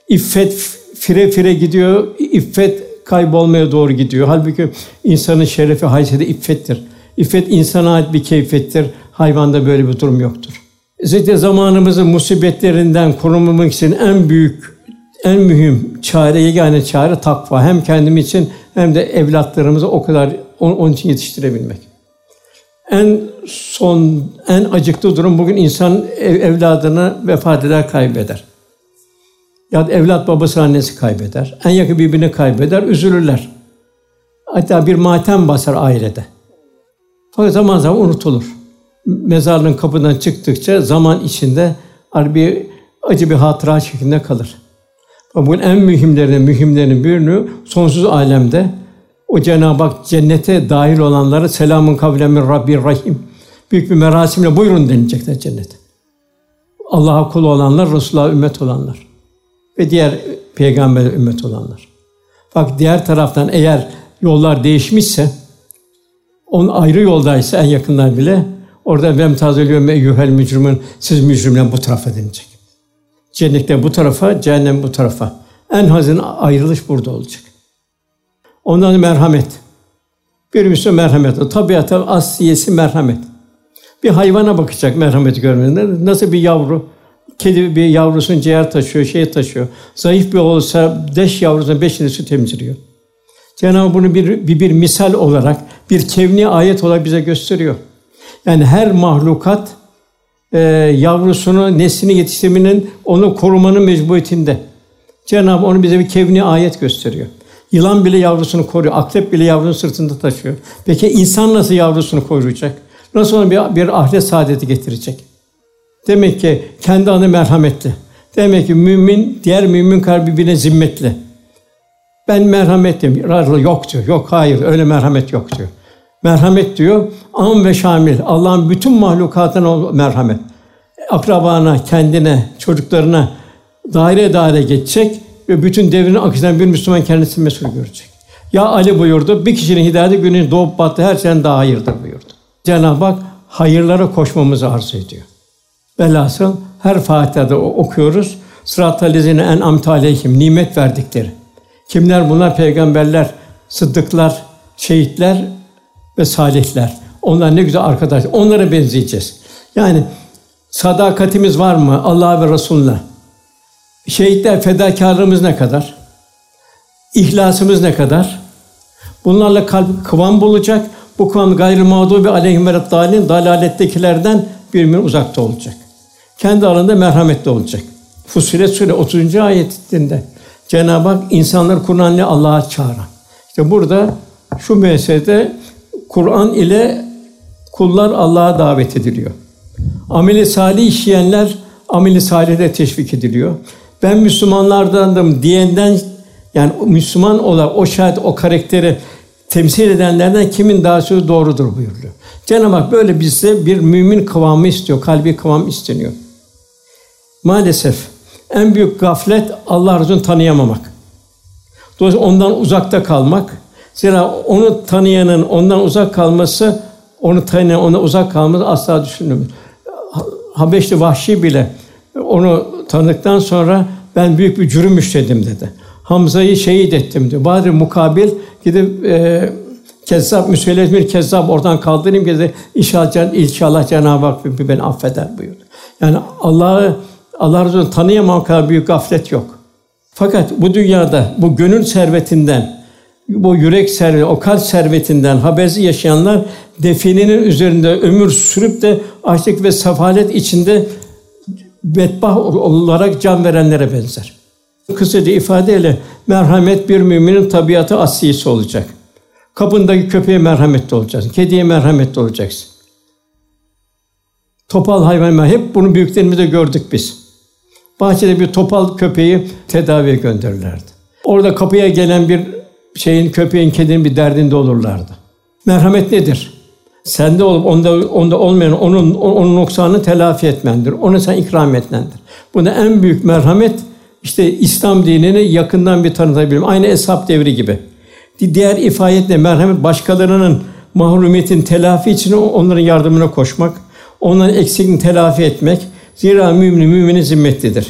İffet fire gidiyor, iffet kaybolmaya doğru gidiyor. Halbuki insanın şerefi, haysiyeti iffettir. İffet insana ait bir keyfettir. Hayvanda böyle bir durum yoktur. Özellikle zamanımızın musibetlerinden korunmak için en büyük, en mühim çare, yegane çare takva. Hem kendim için hem de evlatlarımızı o kadar onun için yetiştirebilmek. En son, en acıklı durum bugün insan evladını vefat eder, kaybeder. Ya da evlat babası, annesi kaybeder. En yakın birbirini kaybeder, üzülürler. Hatta bir matem basar ailede. Fakat zaman zaman unutulur. Mezarlığın kapından çıktıkça zaman içinde acı bir hatıra şeklinde kalır. Bugün en mühimlerinin birini sonsuz alemde o Cenab-ı Hak cennete dahil olanlara "Selamun kavlen min Rabbir Rahim", büyük bir merasimle buyurun denilecekler cennete. Allah'a kul olanlar, Resulullah'a ümmet olanlar. ve diğer peygamber ümmet olanlar. Fakat diğer taraftan eğer yollar değişmişse, onun ayrı yoldaysa en yakınlar bile orada vemtazeliyorum eyyuhel mücrimun, siz mücrimler bu tarafa denilecek. Cennetten bu tarafa, cehennem bu tarafa. En hazin ayrılış burada olacak. Ondan merhamet. Bir Müslüman merhamet. O tabiata asliyesi merhamet. Bir hayvana bakacak merhameti görmeden. Nasıl bir yavru, kedi bir yavrusunu ciğer taşıyor, şey taşıyor. Zayıf bir olsa deş yavrusunun 5 litre süt emziriyor. Cenab-ı bunu bir misal olarak, bir kevni ayet olarak bize gösteriyor. Yani her mahlukat yavrusunu, neslini yetiştirmenin, onu korumanın mecburiyetinde. Cenab-ı onu bize bir kevni ayet gösteriyor. Yılan bile yavrusunu koruyor, akrep bile yavrunun sırtında taşıyor. Peki insan nasıl yavrusunu koruyacak? Nasıl ona bir ahiret saadeti getirecek? Demek ki kendi anı merhametli. Demek ki mümin, diğer mümin kalbine zimmetli. Ben merhametliyim. Yok diyor, yok hayır, öyle merhamet yok diyor. Merhamet diyor, am ve şamil, Allah'ın bütün mahlukatına merhamet. Akrabana, kendine, çocuklarına daire daire geçecek ve bütün devrin akışından bir Müslüman kendisini mesul görecek. Ya Ali buyurdu, bir kişinin hidayeti günün doğup battı, her şeyden daha hayırdır buyurdu. Cenab-ı Hak hayırlara koşmamızı arzu ediyor. Velhasıl her Fatiha'da okuyoruz. Sırat-ı lezine en amte aleyhim, nimet verdikleri. Kimler bunlar? Peygamberler, sıddıklar, şehitler ve salihler. Onlar ne güzel arkadaş. Onlara benzeyeceğiz. Yani sadakatimiz var mı Allah ve Resulüne? Şehitler fedakarlığımız ne kadar? İhlasımız ne kadar? Bunlarla kalp kıvam bulacak. Bu kıvam gayrı mağdubi aleyhim ve'd-dâlin, dalalettekilerden bir mümin uzakta olacak. Kendi arasında merhametli olacak. Fussilet Sûre 30. ayetinde Cenab-ı Hak insanları Kur'an ile Allah'a çağıran. İşte burada şu meselede Kur'an ile kullar Allah'a davet ediliyor. Amel-i salih işleyenler amel-i salih'e teşvik ediliyor. Ben Müslümanlardandım diyenden, yani Müslüman olarak o şahit, o karakteri temsil edenlerden kimin daha sözü doğrudur buyuruyor. Cenab-ı Hak böyle bize bir mümin kıvamı istiyor, kalbi kıvam isteniyor. Maalesef en büyük gaflet Allah Resulü'nü tanıyamamak. Dolayısıyla ondan uzakta kalmak. Zira onu tanıyanın ondan uzak kalması, onu tanıyan ona uzak kalması asla düşünülmez. Habeşli Vahşi bile onu tanıdıktan sonra ben büyük bir cürüm işledim dedi. Hamza'yı şehit ettim diyor. Bari mukabil gidip Kezzab, Müseyyeb bin Kezzab oradan kaldırayım ki inşallah Cenab-ı Hak beni affeder buyurdu. Yani Allah Resulü'nü tanıyamamak kadar büyük gaflet yok. Fakat bu dünyada bu gönül servetinden, bu yürek serveti, o kalp servetinden habersiz yaşayanlar definenin üzerinde ömür sürüp de açlık ve sefalet içinde bedbaht olarak can verenlere benzer. Kısaca ifadeyle merhamet bir müminin tabiatı asliyesi olacak. Kapındaki köpeğe merhametli olacaksın, kediye merhametli olacaksın. Topal hayvanlar, hep bunu büyüklerimizde gördük biz. Bahçede bir topal köpeği tedaviye gönderirlerdi. Orada kapıya gelen bir şeyin, köpeğin, kedinin bir derdinde olurlardı. Merhamet nedir? Sende olup onda olmayan onun noksanını telafi etmendir. Ona sen ikram etmendir. Buna en büyük merhamet işte İslam dinini yakından bir tanıtabilmek. Aynı eshab devri gibi. Diğer ifadeyle merhamet başkalarının mahrumiyetin telafi için onların yardımına koşmak, onların eksikliğini telafi etmek. Zira müminin zimmetlidir.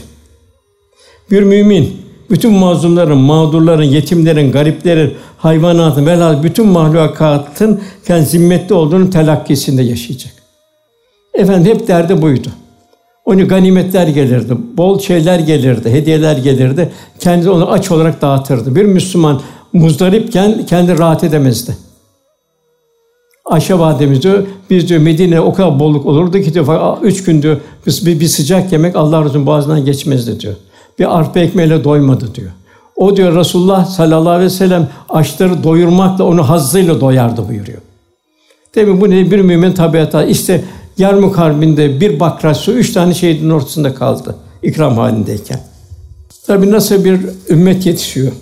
Bir mümin bütün mazlumların, mağdurların, yetimlerin, gariplerin, hayvanatın, velhâsıl bütün mahlukatın kendi zimmetli olduğunu telakkisinde yaşayacak. Efendim hep derdi buydu. Ona ganimetler gelirdi, bol şeyler gelirdi, hediyeler gelirdi. Kendisi onu aç olarak dağıtırdı. Bir Müslüman muzdaripken kendi rahat edemezdi. Ayşe Vâlidemiz diyor, biz diyor Medine'ye o kadar bolluk olurdu ki diyor, 3 gün diyor bir sıcak yemek Allah Resulü'nün boğazından geçmezdi diyor. Bir arpa ekmeğiyle doymadı diyor. O diyor Resulullah sallallahu aleyhi ve sellem açları doyurmakla onu hazzıyla doyardı buyuruyor. Tabii bu ne? Bir mümin tabiata işte Yarmuk Harbi'nde bir bakraç su 3 tane şehidin ortasında kaldı ikram halindeyken. Tabii nasıl bir ümmet yetişiyor?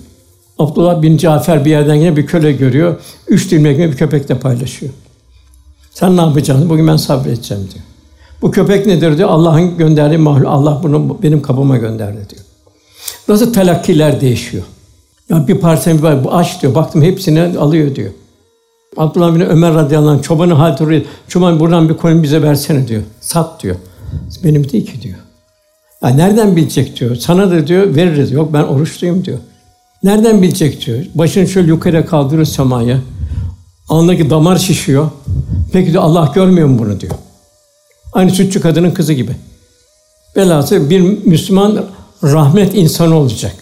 Abdullah bin Cafer bir yerden yine bir köle görüyor. 3 dilim ekmeği bir köpekle paylaşıyor. Sen ne yapacaksın? Bugün ben sabredeceğim diyor. Bu köpek nedir diyor? Allah'ın gönderdiği mahluk. Allah bunu benim kabıma gönderdi diyor. Nasıl telakkiler değişiyor? Yani bir parça bir aç diyor, baktım hepsini alıyor diyor. Abdullah bin Ömer radıyallahu anh, çobanı hatırlıyor, çoban buradan bir koyun bize versene diyor, sat diyor. Benim değil ki diyor. Ya nereden bilecek diyor, sana da diyor veririz, yok ben oruçluyum diyor. Nereden bilecek diyor, başını şöyle yukarı kaldırır semaya, alnındaki damar şişiyor, peki diyor Allah görmüyor mu bunu diyor. Aynı sütçü kadının kızı gibi. Velhasıl bir Müslüman rahmet insanı olacak.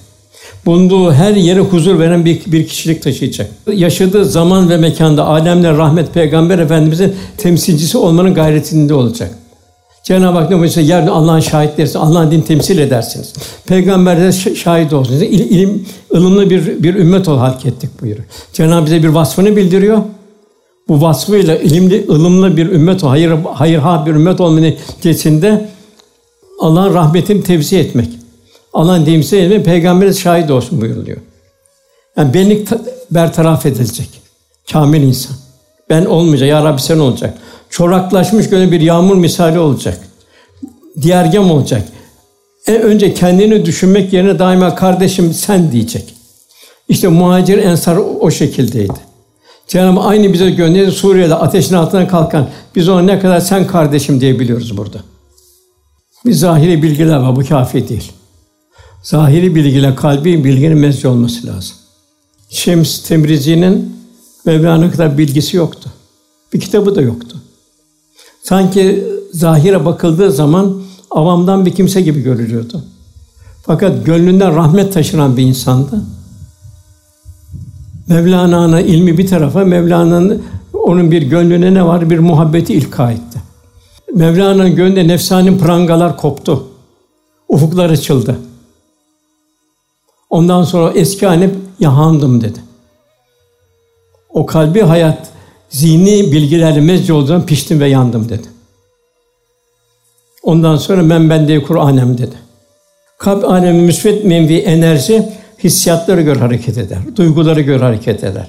Bulunduğu her yere huzur veren bir kişilik taşıyacak. Yaşadığı zaman ve mekanda alemler rahmet Peygamber Efendimiz'in temsilcisi olmanın gayretinde olacak. Cenab-ı Hak ne buyursa yerde Allah'ın şahitleriniz, Allah'ın dinini temsil edersiniz. Peygamberler şahit olsun. İlimli bir ümmet ol halk ettik buyuruyor. Cenab-ı bize bir vasfını bildiriyor. Bu vasfıyla ılımlı bir ümmet ol, hayırha bir ümmet olmanın neticesinde Allah'ın rahmetini tevzi etmek. Allah'ın temsil etmek, Peygamber'e şahit olsun buyuruluyor. Yani benlik bertaraf edilecek. Kâmil insan. Ben olmayacak, Ya Rabbi sen olacak. Çoraklaşmış göle bir yağmur misali olacak. Diğergem olacak. Önce kendini düşünmek yerine daima kardeşim sen diyecek. İşte muhacir ensar o şekildeydi. Cenab-ı Hak aynı bize gönderdi Suriye'de ateşin altına kalkan. Biz ona ne kadar sen kardeşim diye biliyoruz burada. Bir zahiri bilgiler var, bu kâfi değil. Zahiri bilgiyle kalbi bilginin mezci olması lazım. Şems Temrizi'nin Mevlana'nın kadar bilgisi yoktu. Bir kitabı da yoktu. Sanki zahire bakıldığı zaman avamdan bir kimse gibi görülüyordu. Fakat gönlünden rahmet taşıran bir insandı. Mevlana'nın ilmi bir tarafa, Mevlana'nın onun bir gönlüne ne var? Bir muhabbeti ilka etti. Mevlana'nın gönlünde nefsani prangalar koptu. Ufuklar açıldı. Ondan sonra eski anep yahandım dedi. O kalbi hayat, zihni bilgilerle mezci olduğundan piştim ve yandım dedi. Ondan sonra ben diye Kur'anem dedi. Kalp alemi müsbet menfi enerji hissiyatlara göre hareket eder, duygulara göre hareket eder.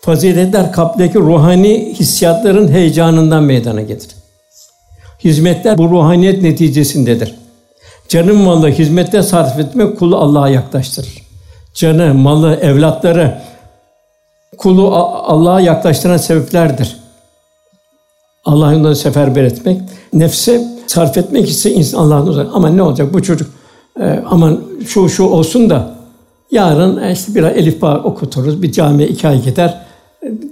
Faziletler kalpteki ruhani hissiyatların heyecanından meydana gelir. Hizmetler bu ruhaniyet neticesindedir. Canı, malı hizmette sarf etmek kulu Allah'a yaklaştırır. Canı, malı, evlatları kulu Allah'a yaklaştıran sebeplerdir. Allah'ın yolunda seferber etmek, nefse sarf etmek ise Allah'ın uzak. Aman ne olacak bu çocuk? Aman şu olsun da yarın işte biraz elifba okuturuz, bir camiye 2 ay gider.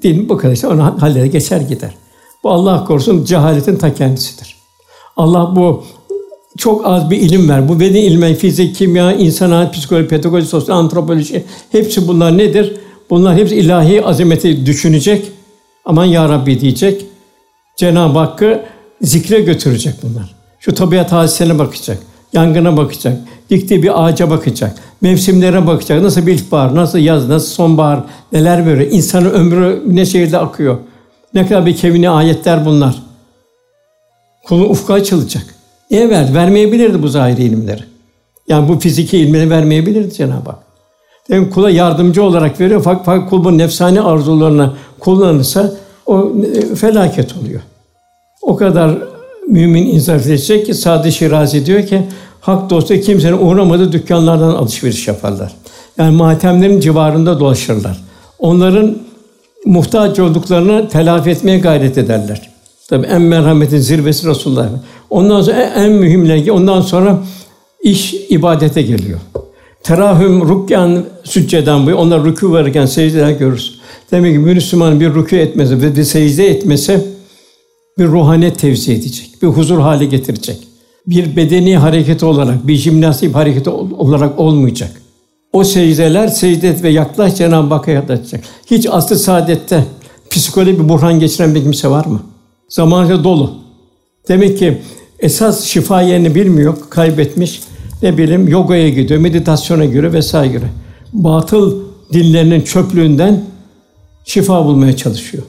Din bu kadar işte onu halleder, geçer gider. Bu Allah korusun cehaletin ta kendisidir. Allah bu çok az bir ilim ver. Bu beden ilmi, fizik, kimya, insan hayatı, psikoloji, pedagojik, sosyal antropoloji hepsi bunlar nedir? Bunlar hepsi ilahi azameti düşünecek. Aman ya Rabbi diyecek. Cenab-ı Hakk'ı zikre götürecek bunlar. Şu tabiat hadisesine bakacak. Yangına bakacak. Diktiği bir ağaca bakacak. Mevsimlere bakacak. Nasıl bir ilkbahar, nasıl yaz, nasıl sonbahar, neler böyle. İnsanın ömrü ne şekilde akıyor. Ne kadar bir kevni ayetler bunlar. Kulun ufku açılacak. Evet, vermeyebilirdi bu zahiri ilimleri. Yani bu fiziki ilmini vermeyebilirdi Cenab-ı Hak. Demek kula yardımcı olarak veriyor. Fakat kul bu nefsani arzularına kullanırsa o felaket oluyor. O kadar mümin insaf edecek ki Sadi Şirazi diyor ki hak dostu kimsenin uğramadığı dükkanlardan alışveriş yaparlar. Yani matemlerin civarında dolaşırlar. Onların muhtaç olduklarını telafi etmeye gayret ederler. Tabii en merhametin zirvesi Resulullah. Ondan sonra en mühimleri, ondan sonra iş ibadete geliyor. Terahüm rükkan sücceden bu. Onlar rükû verirken secdeden görürüz. Demek ki bir Müslümanın bir rükû etmesi ve bir secde etmesi bir ruhaniyet tevzi edecek, bir huzur hale getirecek. Bir bedeni hareket olarak, bir jimnastik hareketi olarak olmayacak. O secdeler secde ve yaklaş Cenab-ı Hakk'a yaklaşacak. Hiç aslı saadette psikolojik bir buhran geçiren bir kimse var mı? Zamanı dolu. Demek ki esas şifa yerini bilmiyor, kaybetmiş. Ne bileyim yoga'ya gidiyor, meditasyona giriyor vesaire giriyor. Batıl dinlerinin çöplüğünden şifa bulmaya çalışıyor.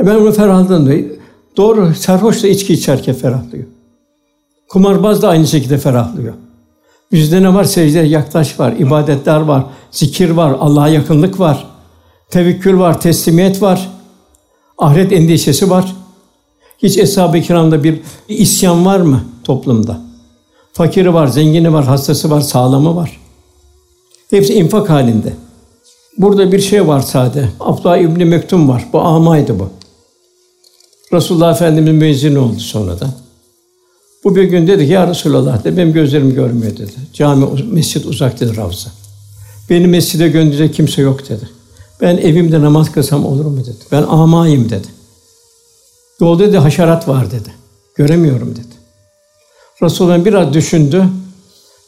Ben onu ferahladım diyor. Doğru, sarhoş da içki içerken ferahlıyor. Kumarbaz da aynı şekilde ferahlıyor. Bizde ne var? Secde, yaklaş var, ibadetler var, zikir var, Allah'a yakınlık var, tevekkül var, teslimiyet var, ahiret endişesi var. Hiç Eshab-ı Kiram'da bir isyan var mı toplumda? Fakiri var, zengini var, hastası var, sağlamı var. Hepsi infak halinde. Burada bir şey var sade. Abdullah İbn-i Mektum var. Bu âmaydı bu. Resulullah Efendimiz müezzin oldu sonra da. Bu bir gün dedi ki, ya Resulallah dedi, benim gözlerim görmüyor dedi. Cami, mescid uzak dedi, Ravza. Beni mescide gönderecek kimse yok dedi. Ben evimde namaz kılsam olur mu dedi. Ben âmayım dedi. Yolda dedi, haşerat var dedi. Göremiyorum dedi. Resulullah biraz düşündü.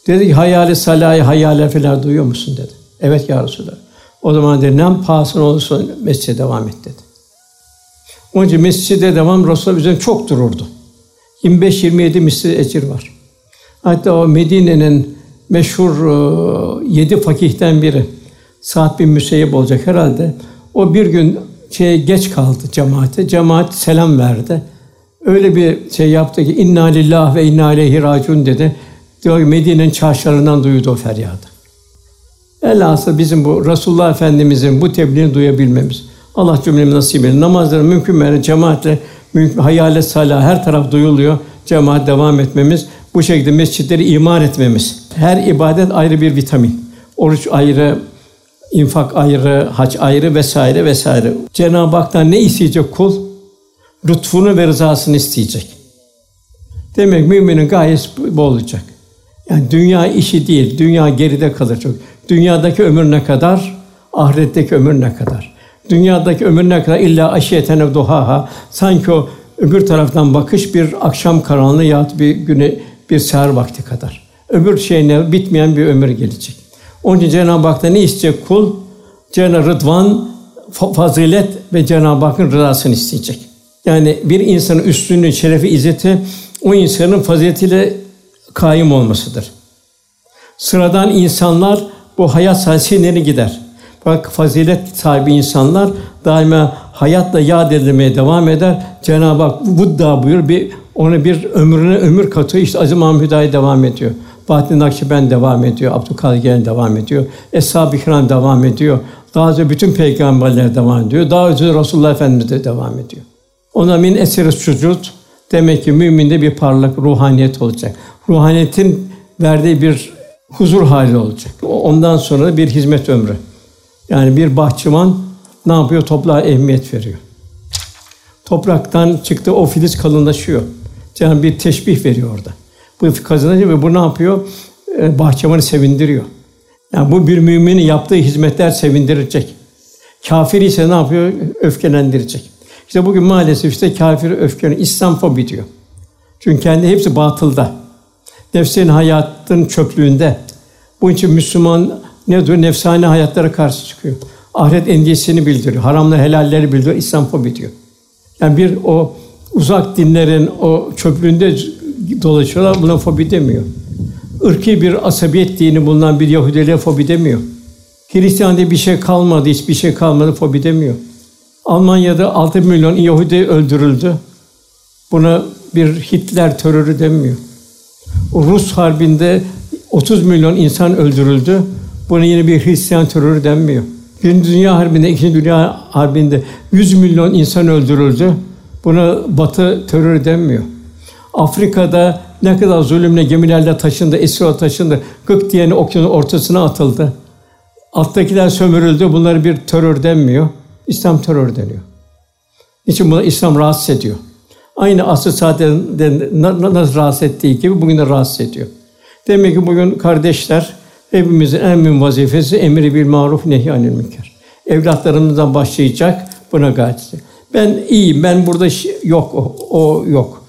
Dedi ki, hayali salayı, hayale falan duyuyor musun dedi. Evet ya Resulallah. O zaman dedi, ne pahasına olursa mescide devam et dedi. Onun için mescide devam, Resulullah üzerinde çok dururdu. 25-27 misli ecir var. Hatta o Medine'nin meşhur 7 fakihten biri, Sa'd bin Müseyyeb olacak herhalde. O bir gün geç kaldı cemaate. Cemaat selam verdi. Öyle bir yaptı ki, inna lillahi ve inna ileyhi raciun dedi. Diyor Medine'nin çarşılarından duydu o feryadı. Elhasıl bizim bu Resulullah Efendimiz'in bu tebliğini duyabilmemiz, Allah cümlemizi nasip eylesin. Namazları mümkün mertebe cemaatle, hayalet salâ her taraf duyuluyor. Cemaat devam etmemiz, bu şekilde mescitleri imar etmemiz. Her ibadet ayrı bir vitamin. Oruç ayrı, infak ayrı, hac ayrı vesaire vesaire. Cenab-ı Hak'tan ne isteyecek kul? Lütfunu ve rızasını isteyecek. Demek müminin gayesi bu olacak. Yani dünya işi değil, dünya geride kalır çok. Dünyadaki ömür ne kadar? Ahiretteki ömür ne kadar? Dünyadaki ömür ne kadar? İlla aşiyeten ev duhaha. Sanki o öbür taraftan bakış bir akşam karanlığı yahut bir güne, bir seher vakti kadar. Öbür şeyine bitmeyen bir ömür gelecek. Onun için Cenab-ı Hak'tan ne isteyecek kul? Cenab-ı Rıdvan, fazilet ve Cenab-ı Hakk'ın rızasını isteyecek. Yani bir insanın üstünlüğü, şerefi, izzeti o insanın faziletiyle kaim olmasıdır. Sıradan insanlar bu hayat sahineleri gider. Bak fazilet sahibi insanlar daima hayatla yad edilmeye devam eder. Cenab-ı Hak vudda buyur, ona bir ömrüne ömür katıyor. İşte Azim Ahmet Hüdayi devam ediyor. Bahattin Nakşibend devam ediyor. Abdülkadir Gelen devam ediyor. Eshab-ı Kiram devam ediyor. Daha önce bütün peygamberler devam ediyor. Daha önce Resulullah Efendimiz de devam ediyor. Ona min eseri sucud. Demek ki müminde bir parlak ruhaniyet olacak. Ruhaniyetin verdiği bir huzur hali olacak. Ondan sonra bir hizmet ömrü. Yani bir bahçıvan ne yapıyor? Toprağa ehemmiyet veriyor. Topraktan çıktı, o filiz kalınlaşıyor. Yani bir teşbih veriyor orada. Bu kazanacak ve bu ne yapıyor? Bahçıvanı sevindiriyor. Yani bu bir müminin yaptığı hizmetler sevindirecek. Kafir ise ne yapıyor? Öfkelendirecek. İşte bugün maalesef kafir öfkeni, İslamfobi diyor. Çünkü kendi hepsi batılda. Nefsin hayatın çöplüğünde. Bunun için Müslüman ne diyor? Nefsani hayatlara karşı çıkıyor. Ahiret endişesini bildiriyor. Haramları, helalleri bildiriyor. İslamfobi diyor. Yani bir o uzak dinlerin o çöplüğünde dolaşıyorlar. Buna fobi demiyor. Irkî bir asabiyet dini bulunan bir Yahudiliğe fobi demiyor. Hristiyan diye bir şey kalmadı, hiçbir şey kalmadı fobi demiyor. Almanya'da 6 milyon Yahudi öldürüldü. Buna bir Hitler terörü demiyor. Rus harbinde 30 milyon insan öldürüldü. Buna yine bir Hristiyan terörü denmiyor. Birinci Dünya Harbi'nde, İkinci Dünya Harbi'nde 100 milyon insan öldürüldü. Buna Batı terörü denmiyor. Afrika'da ne kadar zulümle gemilerle taşındı, esir taşındı, gık diyeni okyanusun ortasına atıldı. Alttakiler sömürüldü, bunları bir terör denmiyor. İslam terör deniyor. Niçin buna İslam rahatsız ediyor? Aynı asr-ı saadetinde nasıl rahatsız ettiği gibi bugün de rahatsız ediyor. Demek ki bugün kardeşler, hepimizin en mühim vazifesi emri bil maruf nehy anil münker. Evlatlarımızdan başlayacak, buna gayret edecek. Ben iyiyim, ben burada yok, o yok.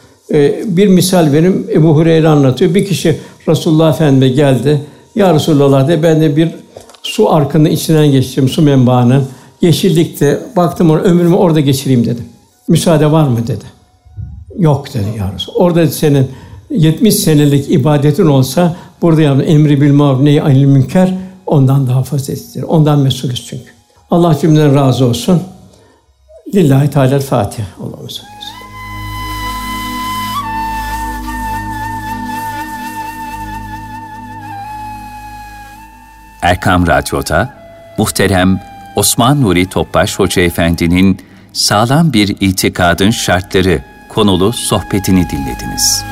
Bir misal benim, Ebu Hureyre anlatıyor. Bir kişi Resulullah Efendimiz'e geldi. Ya Resulullah de, ben de bir su arkının içinden geçtim, su menbaının. Yeşillikte, baktım ona, ömrümü orada geçireyim dedim. Müsaade var mı dedi. Yok dedi ya Resulallah. Orada senin 70 senelik ibadetin olsa, burada yaptığın emri bil maruf nehy anil münker, ondan daha faziletlidir. Ondan mesulüz çünkü. Allah cümleden razı olsun. Lillahi Teala Fatiha. Allah'ım sallallahu. Erkam Radyo'da muhterem Osman Nuri Topbaş Hoca Efendi'nin Sağlam Bir İtikadın Şartları konulu sohbetini dinlediniz.